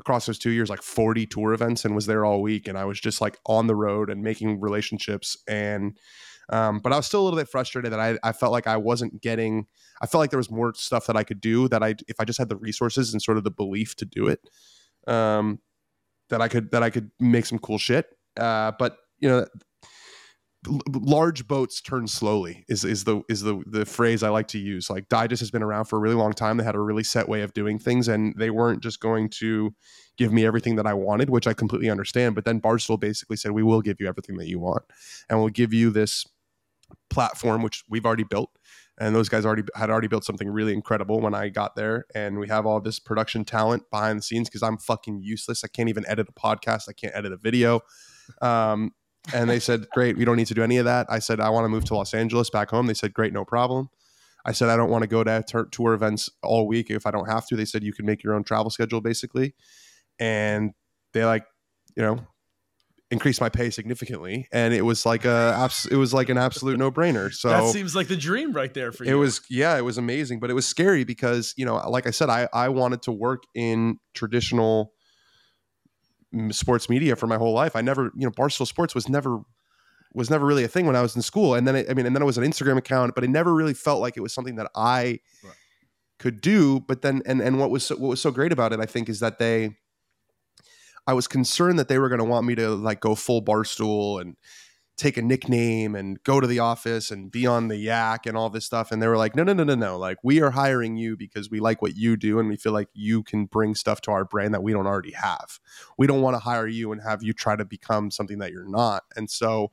across those 2 years, like 40 tour events and was there all week. And I was just like on the road and making relationships and, but I was still a little bit frustrated that I felt like I wasn't getting, I felt like there was more stuff that I could do that I, if I just had the resources and sort of the belief to do it, that I could make some cool shit. But you know, large boats turn slowly is the phrase I like to use. Like Digest has been around for a really long time. They had a really set way of doing things and they weren't just going to give me everything that I wanted, which I completely understand. But then Barstool basically said, we will give you everything that you want and we'll give you this platform, which we've already built. And those guys had already built something really incredible when I got there. And we have all this production talent behind the scenes because I'm fucking useless. I can't even edit a podcast. I can't edit a video. And they said, great, we don't need to do any of that. I said, I want to move to Los Angeles back home. They said, great, no problem. I said, I don't want to go to tour events all week if I don't have to. They said, you can make your own travel schedule basically. And they like, you know, increased my pay significantly. And it was like an absolute no brainer. So that seems like the dream right there for you. It was amazing, but it was scary because, you know, like I said, I wanted to work in traditional sports media for my whole life. I never, you know, Barstool Sports was never really a thing when I was in school. And then it was an Instagram account, but it never really felt like it was something that I could do. But then, and what was so great about it, I think, is that I was concerned that they were going to want me to like go full Barstool and take a nickname and go to the office and be on the Yak and all this stuff. And they were like, no. Like, we are hiring you because we like what you do. And we feel like you can bring stuff to our brand that we don't already have. We don't want to hire you and have you try to become something that you're not. And so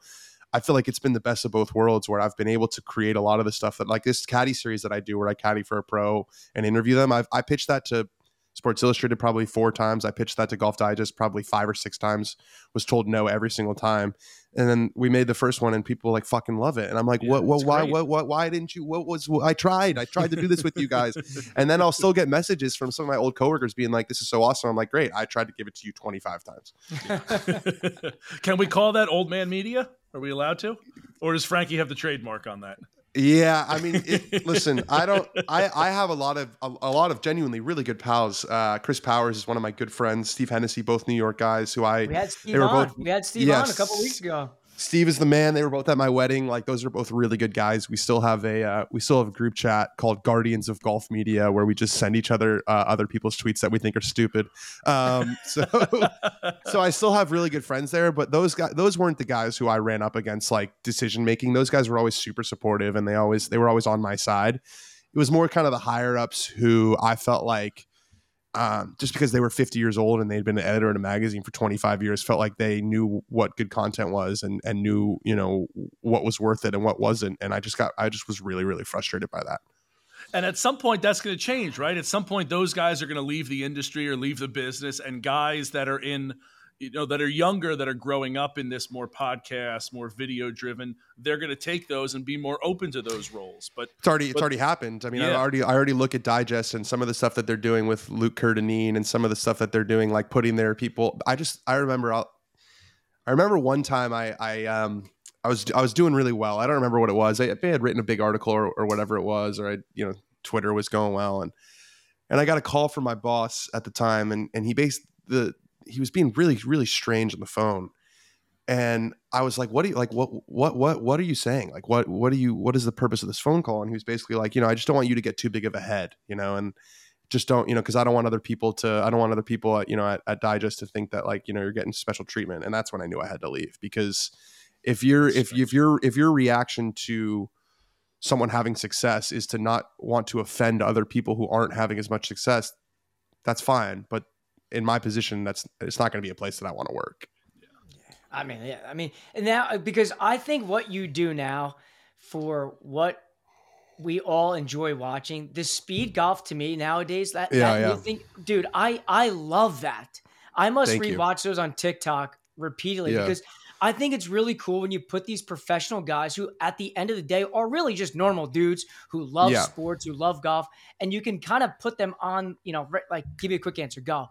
I feel like it's been the best of both worlds where I've been able to create a lot of the stuff that like this caddy series that I do where I caddy for a pro and interview them. I pitched that to Sports Illustrated probably 4 times. I pitched that to Golf Digest probably 5 or 6 times, was told no every single time. And then we made the first one and people like fucking love it. And I'm like, why didn't you? I tried to do this with you guys. And then I'll still get messages from some of my old coworkers being like, this is so awesome. I'm like, great. I tried to give it to you 25 times. Yeah. Can we call that old man media? Are we allowed to? Or does Frankie have the trademark on that? Yeah, I mean, listen, I have a lot of genuinely really good pals. Chris Powers is one of my good friends. Steve Hennessy, both New York guys who I – We had Steve on a couple weeks ago. Steve is the man. They were both at my wedding. Like, those are both really good guys. We still have a group chat called Guardians of Golf Media, where we just send each other other people's tweets that we think are stupid. So I still have really good friends there. But those weren't the guys who I ran up against, like, decision making. Those guys were always super supportive, and they were always on my side. It was more kind of the higher ups who I felt like, just because they were 50 years old and they'd been an editor in a magazine for 25 years, felt like they knew what good content was and knew, you know, what was worth it and what wasn't. And I just was really, really frustrated by that. And at some point that's going to change, right? At some point, those guys are going to leave the industry or leave the business, and guys that are in, you know, that are younger, that are growing up in this more podcast, more video driven, they're going to take those and be more open to those roles. But it's already happened. I mean, yeah. I already look at Digest and some of the stuff that they're doing with Luke Curtinine and some of the stuff that they're doing, like putting their people. I remember one time I was doing really well. I don't remember what it was. I had written a big article or whatever it was, or Twitter was going well. And I got a call from my boss at the time, and he was being really, really strange on the phone. And I was like, what are you saying? Like, what is the purpose of this phone call? And he was basically like, I just don't want you to get too big of a head, and just don't, cause I don't want other people at Digest to think that, like, you're getting special treatment. And that's when I knew I had to leave, because if your reaction to someone having success is to not want to offend other people who aren't having as much success, that's fine. But in my position, it's not going to be a place that I want to work. Yeah. I mean, now, because I think what you do now for what we all enjoy watching, the speed golf to me nowadays, that you think, dude, I love that. I must rewatch those on TikTok repeatedly because I think it's really cool when you put these professional guys who at the end of the day are really just normal dudes who love sports, who love golf, and you can kind of put them on, like, give me a quick answer, golf.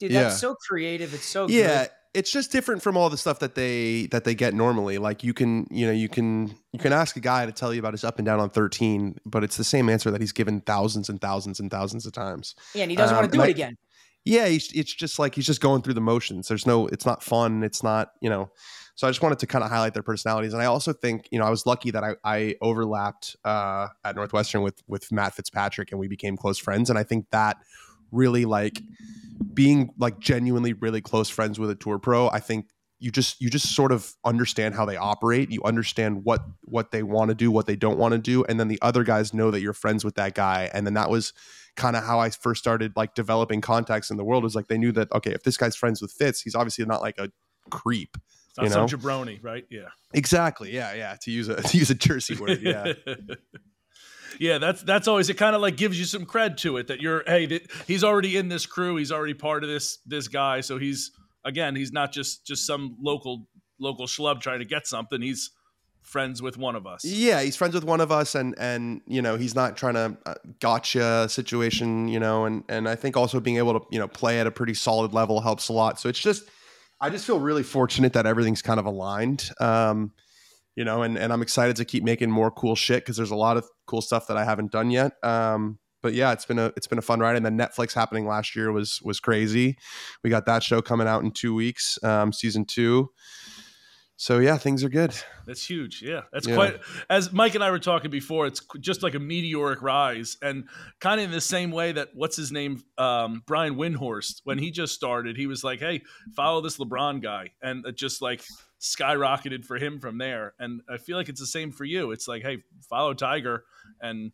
Dude, that's so creative. It's so good. It's just different from all the stuff that they get normally. Like, you can ask a guy to tell you about his up and down on 13, but it's the same answer that he's given thousands and thousands and thousands of times. Yeah, and he doesn't want to do it again. Yeah, it's just like he's just going through the motions. It's not fun. It's not, So I just wanted to kind of highlight their personalities. And I also think, I was lucky that I overlapped at Northwestern with Matt Fitzpatrick, and we became close friends. And I think that really, like, being like genuinely really close friends with a tour pro, I think you just sort of understand how they operate. You understand what they want to do, what they don't want to do. And then the other guys know that you're friends with that guy. And then that was kind of how I first started, like, developing contacts in the world, is like, they knew that, okay, if this guy's friends with Fitz, he's obviously not like a creep. It's not some jabroni, right? Yeah, exactly. Yeah. Yeah. To use a Jersey word. Yeah. Yeah, that's always, it kind of like gives you some cred to it that he's already in this crew, he's already part of this guy, so he's not just some local schlub trying to get something. He's friends with one of us. Yeah, he's friends with one of us, and he's not trying to gotcha situation, and I think also being able to play at a pretty solid level helps a lot. So it's just, I just feel really fortunate that everything's kind of aligned. And I'm excited to keep making more cool shit, because there's a lot of cool stuff that I haven't done yet. But yeah, it's been a fun ride. And then Netflix happening last year was crazy. We got that show coming out in 2 weeks, season 2. So yeah, things are good. That's huge. Yeah, quite. As Mike and I were talking before, it's just like a meteoric rise, and kind of in the same way that what's his name, Brian Windhorst, when he just started, he was like, "Hey, follow this LeBron guy," and it just like skyrocketed for him from there. And I feel like it's the same for you. It's like, "Hey, follow Tiger," and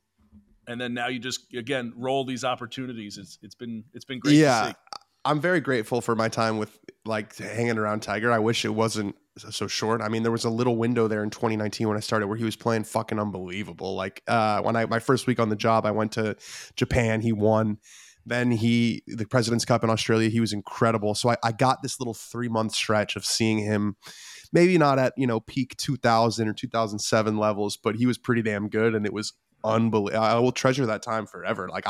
then now you just again roll these opportunities. It's been great. Yeah. To see. I'm very grateful for my time with, like, hanging around Tiger. I wish it wasn't so short. I mean, there was a little window there in 2019 when I started where he was playing fucking unbelievable. Like, my first week on the job, I went to Japan. He won. Then the President's Cup in Australia, he was incredible. So I got this little 3-month stretch of seeing him, maybe not at, peak 2000 or 2007 levels, but he was pretty damn good. And it was unbelievable. I will treasure that time forever. Like,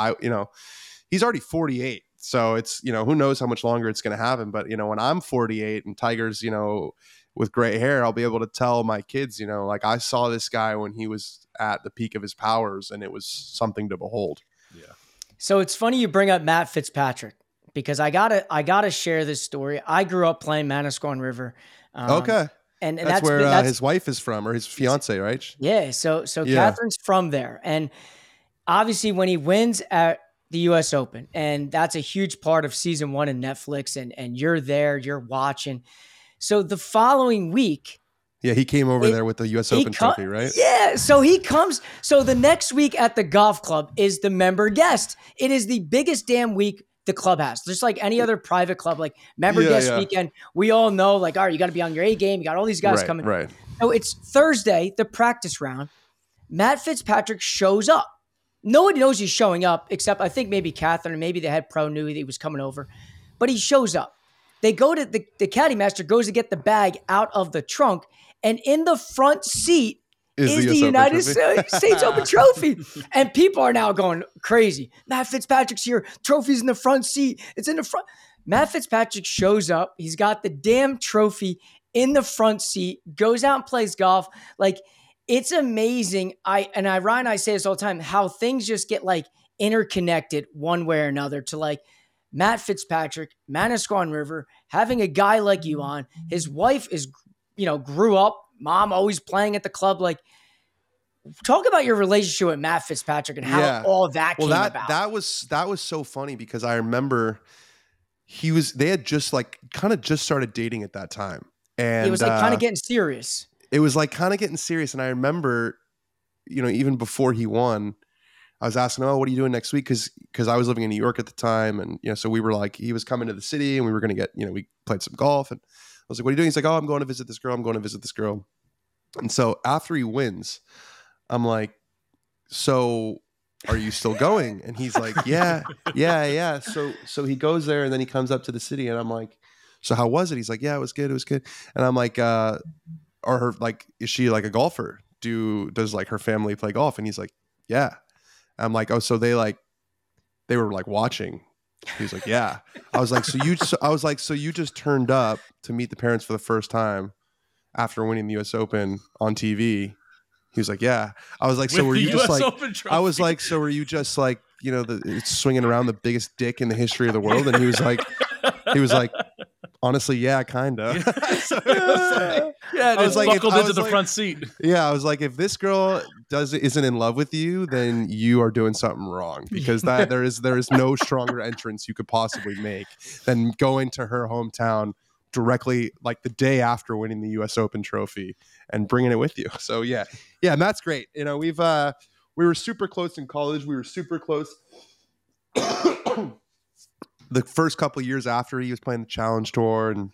he's already 48. So it's, who knows how much longer it's going to happen. But, when I'm 48 and Tiger's, with gray hair, I'll be able to tell my kids, like, I saw this guy when he was at the peak of his powers, and it was something to behold. Yeah. So it's funny you bring up Matt Fitzpatrick, because I gotta share this story. I grew up playing Manasquan River. Okay. And that's where his wife is from, or his fiance, right? Yeah. So Catherine's from there. And obviously when he wins at the U.S. Open, and that's a huge part of season one in Netflix, and you're there, you're watching. So the following week. Yeah. He came over there with the U.S. Open trophy, right? Yeah. So he comes. So the next week at the golf club is the member guest. It is the biggest damn week the club has, just like any other private club, like member guest weekend. We all know, like, all right, you got to be on your A game. You got all these guys coming. Right. So it's Thursday, the practice round. Matt Fitzpatrick shows up. Nobody knows he's showing up, except I think maybe Catherine, maybe the head pro knew that he was coming over, but he shows up. They go to the caddy master goes to get the bag out of the trunk, and in the front seat is the United States Open trophy. And people are now going crazy. Matt Fitzpatrick's here. Trophy's in the front seat. It's in the front. Matt Fitzpatrick shows up. He's got the damn trophy in the front seat, goes out and plays golf. Like, it's amazing. Ryan and I say this all the time, how things just get like interconnected one way or another to like Matt Fitzpatrick, Manasquan River, having a guy like you on. His wife is, grew up, mom always playing at the club. Like, talk about your relationship with Matt Fitzpatrick and how all that came about. That was so funny because I remember they had just like kind of just started dating at that time. And it was like kind of getting serious. And I remember, even before he won, I was asking, what are you doing next week? Cause I was living in New York at the time. And, so we were like, he was coming to the city and we were going to get, we played some golf and I was like, what are you doing? He's like, I'm going to visit this girl. And so after he wins, I'm like, so are you still going? And he's like, yeah. So he goes there and then he comes up to the city and I'm like, so how was it? He's like, yeah, it was good. And I'm like, is she like a golfer? Does like her family play golf? And he's like, yeah. I'm like, oh, so they were like watching. He's like, yeah. I was like, so you just turned up to meet the parents for the first time after winning the U.S. Open on TV. He was like, yeah. I was like, so were you just like? I was like, so were you just like, it's swinging around the biggest dick in the history of the world? And he was like, honestly, yeah, kind of. So yeah, I was like, buckled into the front seat. Yeah, I was like, if this girl isn't in love with you, then you are doing something wrong because that there is no stronger entrance you could possibly make than going to her hometown directly like the day after winning the U.S. Open trophy and bringing it with you. So yeah, and that's great. We've we were super close in college. We were super close. The first couple of years after he was playing the Challenge Tour and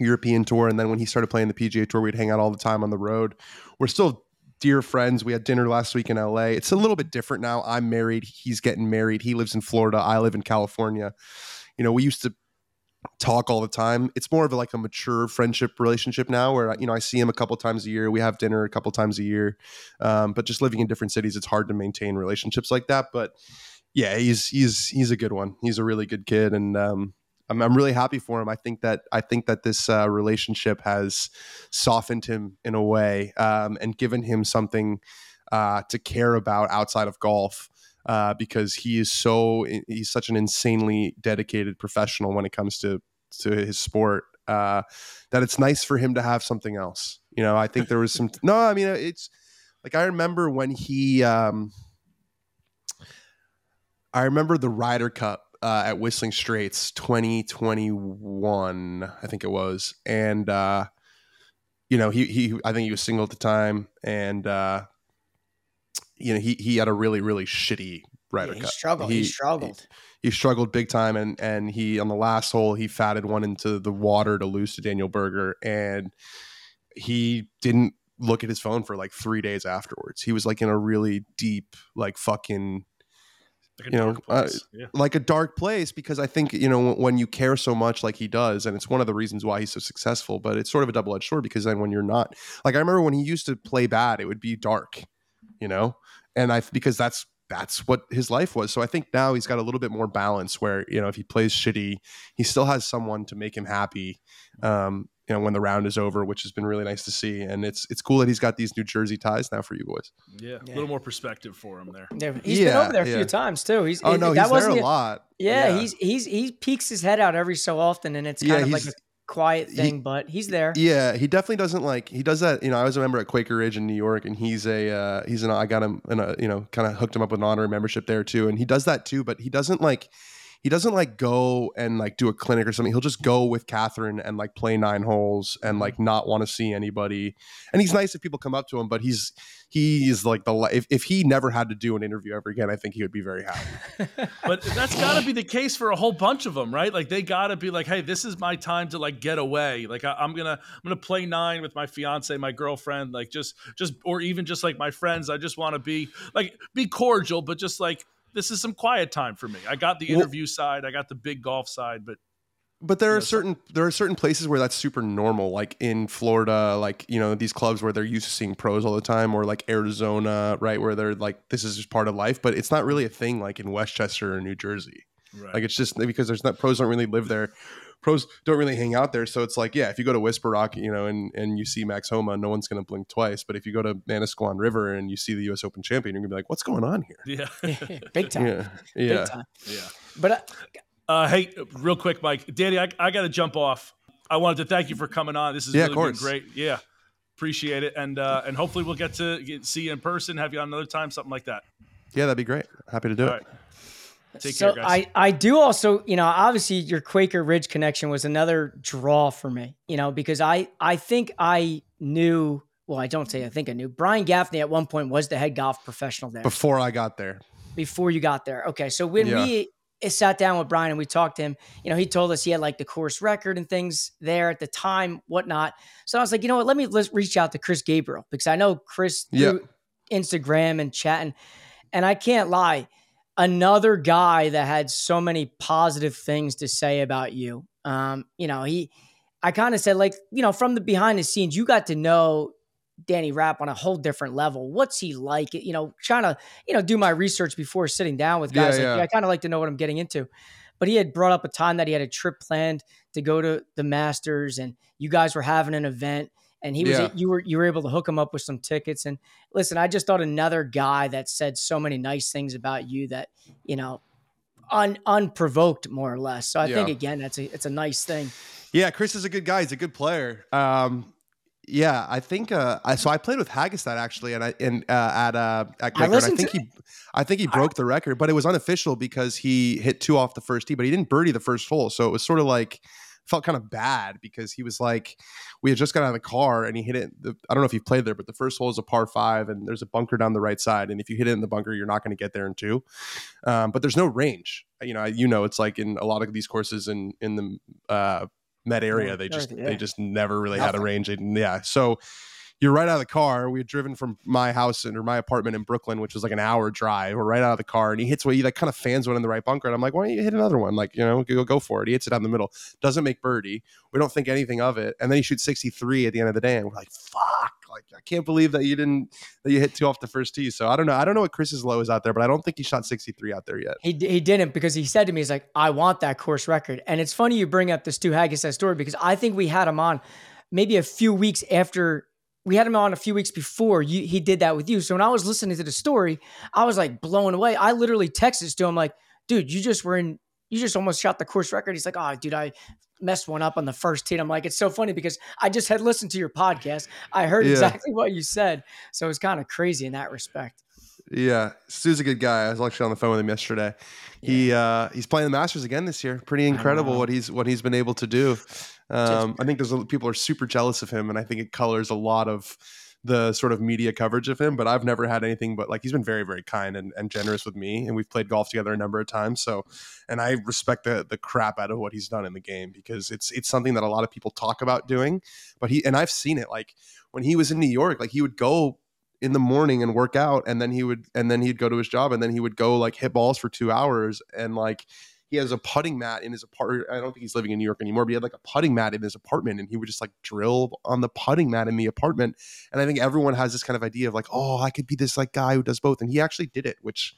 European Tour. And then when he started playing the PGA Tour, we'd hang out all the time on the road. We're still dear friends. We had dinner last week in LA. It's a little bit different now. I'm married. He's getting married. He lives in Florida. I live in California. We used to talk all the time. It's more of like a mature friendship relationship now where, I see him a couple times a year. We have dinner a couple times a year. But just living in different cities, it's hard to maintain relationships like that. But yeah, he's a good one. He's a really good kid, and I'm really happy for him. I think that this relationship has softened him in a way, and given him something to care about outside of golf, because he's such an insanely dedicated professional when it comes to his sport, that it's nice for him to have something else. I think there was some. No, I mean it's like I remember when he. I remember the Ryder Cup at Whistling Straits 2021, I think it was. And, I think he was single at the time. And, he had a really, really shitty Ryder Cup. He struggled. He struggled big time. And he, on the last hole, he fatted one into the water to lose to Daniel Berger. And he didn't look at his phone for like 3 days afterwards. He was like in a really deep, like fucking... like a dark place, because I think, when you care so much like he does, and it's one of the reasons why he's so successful, but it's sort of a double-edged sword because then when you're not, like, I remember when he used to play bad, it would be dark, and because that's what his life was. So I think now he's got a little bit more balance where, if he plays shitty, he still has someone to make him happy, when the round is over, which has been really nice to see. And it's cool that he's got these New Jersey ties now for you boys. Yeah. A little more perspective for him there. He's been over there a few times too. He's there a lot. Yeah, he peeks his head out every so often, and it's kind of like quiet thing, but he's there. Yeah, he definitely doesn't like, he does that. You know, I was a member at Quaker Ridge in New York, and I got him, you know, kind of hooked him up with an honorary membership there too. And he does that too, but he doesn't go and like do a clinic or something. He'll just go with Catherine and like play 9 holes and like not want to see anybody. And he's nice if people come up to him, but he's like if he never had to do an interview ever again, I think he would be very happy. But that's gotta be the case for a whole bunch of them, right? Like they gotta be like, hey, this is my time to like get away. Like I'm gonna play 9 with my fiance, my girlfriend, like just or even just like my friends. I just want to be like, be cordial, but just like, this is some quiet time for me. I got the interview side. I got the big golf side, but there are certain places where that's super normal. Like in Florida, like, you know, these clubs where they're used to seeing pros all the time, or like Arizona, right, where they're like, this is just part of life, but it's not really a thing like in Westchester or New Jersey. Right. Like it's just because pros don't really live there. Pros don't really hang out there. So it's like, yeah, if you go to Whisper Rock, you know, and you see Max Homa, no one's going to blink twice. But if you go to Manasquan River and you see the U.S. Open champion, you're gonna be like, what's going on here? Yeah. Big time. Yeah. Yeah. Big time. Yeah. But hey, real quick, Mike, Danny, I got to jump off. I wanted to thank you for coming on. This has really been great. Yeah. Appreciate it. And hopefully we'll get to see you in person, have you on another time, something like that. Yeah, that'd be great. Happy to do it. Take care, guys. I do also, you know, obviously your Quaker Ridge connection was another draw for me, you know, because I think I knew Brian Gaffney at one point was the head golf professional there. Before I got there. Before you got there. Okay. So when we sat down with Brian and we talked to him, you know, he told us he had like the course record and things there at the time, whatnot. So I was like, you know what, let's reach out to Chris Gabriel, because I know Chris through Instagram and chatting, and I can't lie. Another guy that had so many positive things to say about you. You know, I kind of said, like, you know, from the behind the scenes, you got to know Danny Rapp on a whole different level. What's he like? You know, trying to, you know, do my research before sitting down with guys. Yeah. I kind of like to know what I'm getting into. But he had brought up a time that he had a trip planned to go to the Masters, and you guys were having an event, and he was, you were able to hook him up with some tickets. And listen, I just thought another guy that said so many nice things about you that, you know, unprovoked more or less. So I think again, it's a nice thing. Yeah. Chris is a good guy. He's a good player. Yeah, I think so I played with Haggis that actually, at Quaker. I think he broke the record, but it was unofficial because he hit 2 off the first tee, but he didn't birdie the first hole. So it was sort of like, felt kind of bad because he was like, we had just got out of the car and he hit it. I don't know if you've played there, but the first hole is a par 5 and there's a bunker down the right side. And if you hit it in the bunker, you're not going to get there in 2. But there's no range. You know, it's like in a lot of these courses in the Met area, they just never really had a range. So you're right out of the car. We had driven from my house or my apartment in Brooklyn, which was like an hour drive. We're right out of the car, and he hits he like kind of fans one in the right bunker, and I'm like, why don't you hit another one? Like, you know, go for it. He hits it down the middle, doesn't make birdie. We don't think anything of it, and then he shoots 63 at the end of the day, and we're like, fuck! Like, I can't believe that you hit 2 off the first tee. So I don't know what Chris's low is out there, but I don't think he shot 63 out there yet. He didn't, because he said to me, he's like, I want that course record. And it's funny you bring up this Stu Haggis story, because I think we had him on maybe we had him on a few weeks before he did that with you. So when I was listening to the story, I was like blown away. I literally texted to him like, dude, you just almost shot the course record. He's like, oh, dude, I messed one up on the first tee. And I'm like, it's so funny because I just had listened to your podcast. I heard exactly what you said. So it was kind of crazy in that respect. Yeah. Stu's a good guy. I was actually on the phone with him yesterday. Yeah. He's playing the Masters again this year. Pretty incredible what he's been able to do. I think people are super jealous of him, and I think it colors a lot of the sort of media coverage of him, but I've never had anything but like, he's been very, very kind and generous with me, and we've played golf together a number of times. So, and I respect the crap out of what he's done in the game, because it's something that a lot of people talk about doing, but I've seen it, like when he was in New York, like he would go in the morning and work out, and then he'd go to his job, and then he would go like hit balls for 2 hours, and like he has a putting mat in his apartment. I don't think he's living in New York anymore, but he had like a putting mat in his apartment, and he would just like drill on the putting mat in the apartment. And I think everyone has this kind of idea of like, oh, I could be this like guy who does both. And he actually did it, which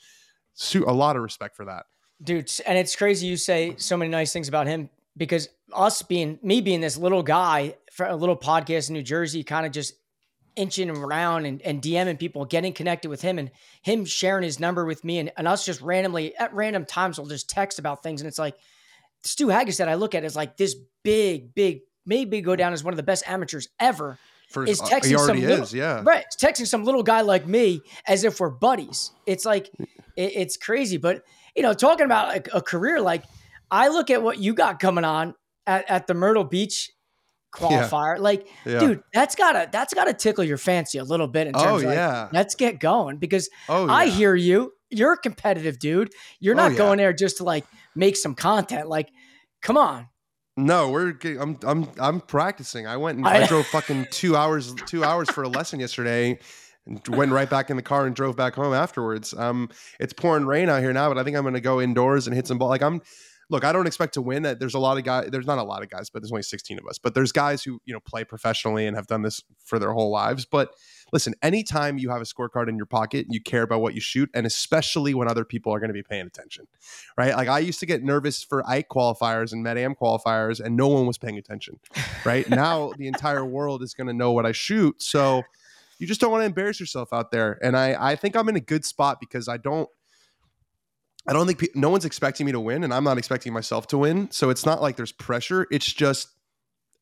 a lot of respect for that. Dude, and it's crazy you say so many nice things about him, because me being this little guy for a little podcast in New Jersey, kind of just inching around and DMing people, getting connected with him, and him sharing his number with me, and us just randomly at random times, we'll just text about things. And it's like Stu Haggis that I look at is like this big maybe go down as one of the best amateurs ever. Is texting some little, yeah. Right, texting some little guy like me as if we're buddies. It's like, it's crazy. But, you know, talking about a career, like I look at what you got coming on at the Myrtle Beach qualifier. Yeah. Like, yeah. Dude, that's gotta tickle your fancy a little bit in terms of like, let's get going, because I hear you. You're a competitive dude. You're not going there just to like make some content. Like, come on. No, I'm practicing. I went and I drove fucking 2 hours for a lesson yesterday, and went right back in the car and drove back home afterwards. It's pouring rain out here now, but I think I'm going to go indoors and hit some ball. Like I don't expect to win. There's a lot of guys. There's not a lot of guys, but there's only 16 of us. But there's guys who, you know, play professionally and have done this for their whole lives. But listen, anytime you have a scorecard in your pocket, you care about what you shoot, and especially when other people are going to be paying attention, right? Like I used to get nervous for Ike qualifiers and Med-Am qualifiers, and no one was paying attention, right? Now the entire world is going to know what I shoot, so you just don't want to embarrass yourself out there. And I think I'm in a good spot because I don't think no one's expecting me to win, and I'm not expecting myself to win, so it's not like there's pressure. It's just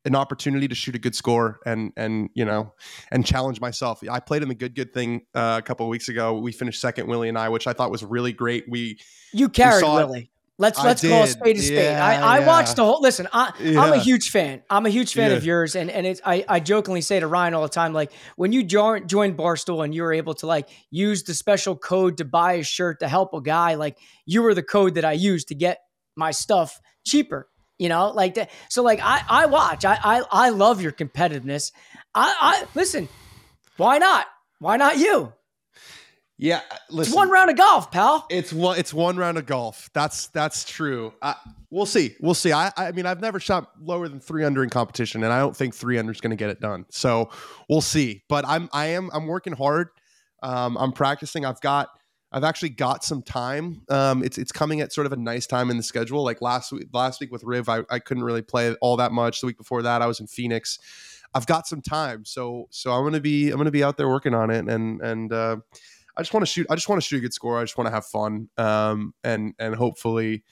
an opportunity to shoot a good score and you know, and challenge myself. I played in the good thing a couple of weeks ago. We finished second, Willie and I, which I thought was really great. You carried Willie. Let's call a spade a spade. I watched the whole. Listen, I'm a huge fan. I'm a huge fan of yours, and it's. I jokingly say to Ryan all the time, like when you joined Barstool and you were able to like use the special code to buy a shirt to help a guy, like you were the code that I used to get my stuff cheaper. You know, like that. So, like, I watch. I love your competitiveness. I listen. Why not? Why not you? Yeah, listen. It's one round of golf, pal. It's one round of golf. That's true. We'll see. I mean, I've never shot lower than 3 under in competition, and I don't think 3 under is going to get it done. So we'll see. But I'm working hard. I'm practicing. I've actually got some time. It's coming at sort of a nice time in the schedule. Like last week with Riv, I couldn't really play all that much. The week before that, I was in Phoenix. I've got some time, so I'm gonna be out there working on it, and I just want to shoot. I just want to shoot a good score. I just want to have fun, and hopefully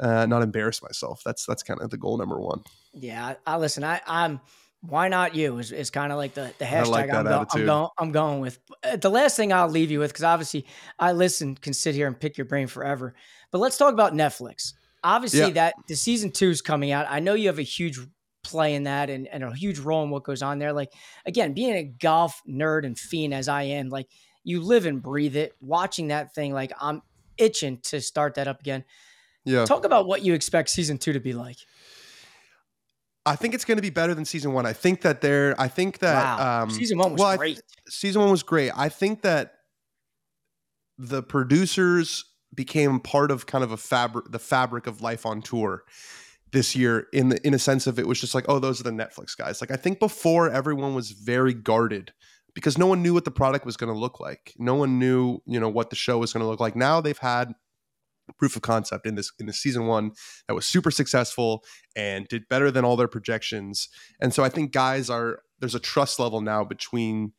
not embarrass myself. That's kind of the goal number one. Yeah, I'm. Why not you is kind of like the hashtag like I'm going with. The last thing I'll leave you with, because obviously can sit here and pick your brain forever. But let's talk about Netflix. Obviously that the season 2 is coming out. I know you have a huge play in that and a huge role in what goes on there. Like, again, being a golf nerd and fiend as I am, like you live and breathe it, watching that thing. Like I'm itching to start that up again. Yeah. Talk about what you expect season 2 to be like. I think it's going to be better than season 1. I think that wow. Season 1 was great. Season 1 was great. I think that the producers became part of kind of the fabric of life on tour this year in a sense of it was just like, oh, those are the Netflix guys. Like I think before everyone was very guarded because no one knew what the product was going to look like. No one knew, you know, what the show was going to look like. Now they've had proof of concept in this season 1 that was super successful and did better than all their projections. And so I think there's a trust level now between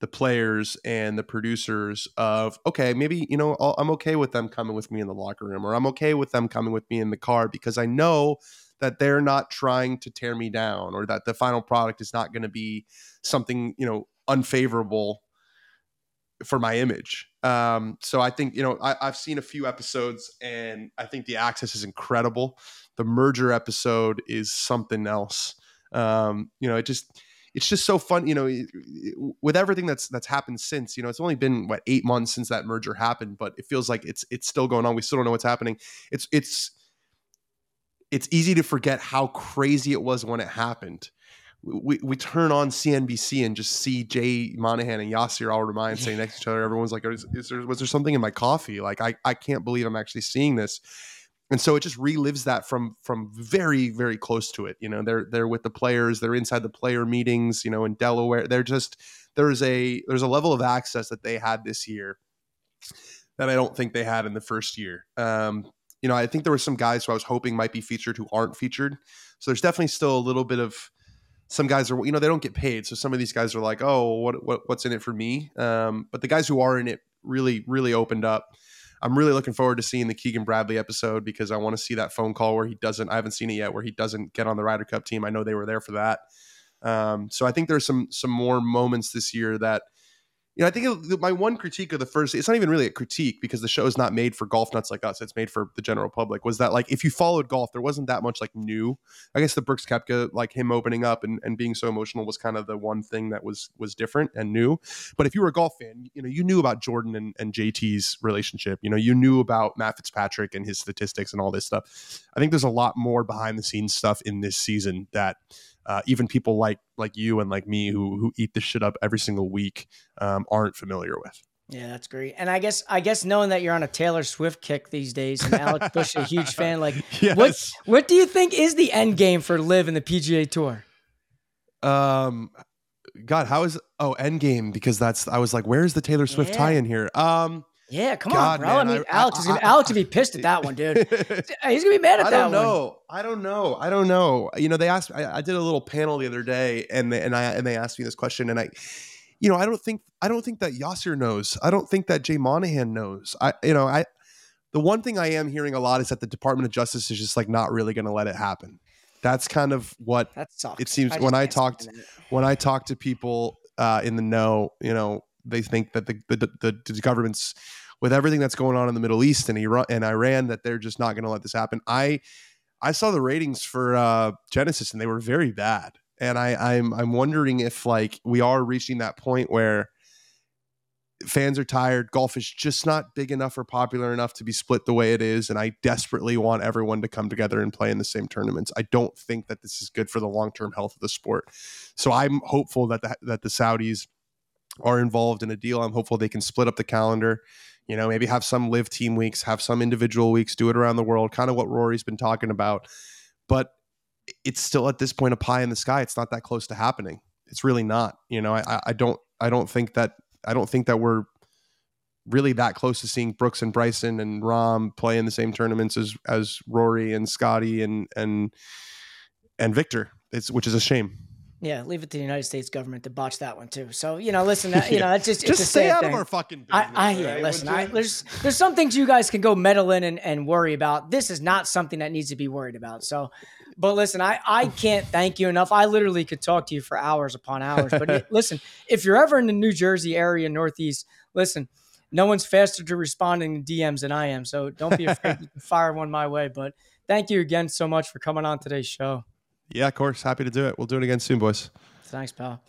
the players and the producers of, okay, maybe, you know, I'm okay with them coming with me in the locker room, or I'm okay with them coming with me in the car, because I know that they're not trying to tear me down, or that the final product is not going to be something, you know, unfavorable for my image. So I think, you know, I've seen a few episodes and I think the access is incredible. The merger episode is something else. You know, it's just so fun, you know, with everything that's happened since, you know, it's only been 8 months since that merger happened, but it feels like it's still going on. We still don't know what's happening. It's easy to forget how crazy it was when it happened. We turn on CNBC and just see Jay Monahan and Yasir Al-Rumayyan sitting next to each other. Everyone's like, was there something in my coffee? Like, I can't believe I'm actually seeing this. And so it just relives that from very, very close to it. You know, they're with the players, they're inside the player meetings, you know, in Delaware. They're just, there's a level of access that they had this year that I don't think they had in the first year. You know, I think there were some guys who I was hoping might be featured who aren't featured. So there's definitely still a little bit of, some guys are, you know, they don't get paid. So some of these guys are like, oh, what's in it for me? But the guys who are in it really, really opened up. I'm really looking forward to seeing the Keegan Bradley episode because I want to see that phone call where he doesn't, I haven't seen it yet, where he doesn't get on the Ryder Cup team. I know they were there for that. So I think there's some more moments this year that, you know, I think my one critique of the first, it's not even really a critique because the show is not made for golf nuts like us. It's made for the general public, was that like, if you followed golf, there wasn't that much like new, I guess the Brooks Koepka, like him opening up and being so emotional was kind of the one thing that was different and new. But if you were a golf fan, you know, you knew about Jordan and JT's relationship, you know, you knew about Matt Fitzpatrick and his statistics and all this stuff. I think there's a lot more behind the scenes stuff in this season that, even people like you and like me who eat this shit up every single week aren't familiar with. Yeah, that's great. And I guess knowing that you're on a Taylor Swift kick these days and Alec Bush, a huge fan, like yes. What do you think is the end game for LIV and the PGA Tour? God, how is end game? Because I was like, where's the Taylor Swift tie in here? Yeah, come on, bro. Man, I mean, Alex would be pissed at that one, dude. He's gonna be mad at that one. I don't know. You know, they asked. I did a little panel the other day, and they asked me this question, and I, you know, I don't think that Yasser knows. I don't think that Jay Monahan knows. The one thing I am hearing a lot is that the Department of Justice is just like not really going to let it happen. That's kind of what it seems when I talked to people in the know. You know, they think that the government's, with everything that's going on in the Middle East and Iran, that they're just not going to let this happen. I saw the ratings for Genesis and they were very bad. And I'm wondering if like we are reaching that point where fans are tired. Golf is just not big enough or popular enough to be split the way it is. And I desperately want everyone to come together and play in the same tournaments. I don't think that this is good for the long-term health of the sport. So I'm hopeful that the Saudis are involved in a deal. I'm hopeful they can split up the calendar. You know, maybe have some live team weeks, have some individual weeks, do it around the world, kind of what Rory's been talking about. But it's still at this point a pie in the sky. It's not that close to happening. It's really not. You know, I don't think that we're really that close to seeing Brooks and Bryson and Rahm play in the same tournaments as Rory and Scotty and Victor. Which is a shame. Yeah, leave it to the United States government to botch that one too. So, you know, listen, you know, it's just it's a stay out thing. Of our fucking business. There's some things you guys can go meddle in and worry about. This is not something that needs to be worried about. So, but listen, I can't thank you enough. I literally could talk to you for hours upon hours. But listen, if you're ever in the New Jersey area, Northeast, listen, no one's faster to responding to DMs than I am. So don't be afraid to fire one my way. But thank you again so much for coming on today's show. Yeah, of course. Happy to do it. We'll do it again soon, boys. Thanks, pal.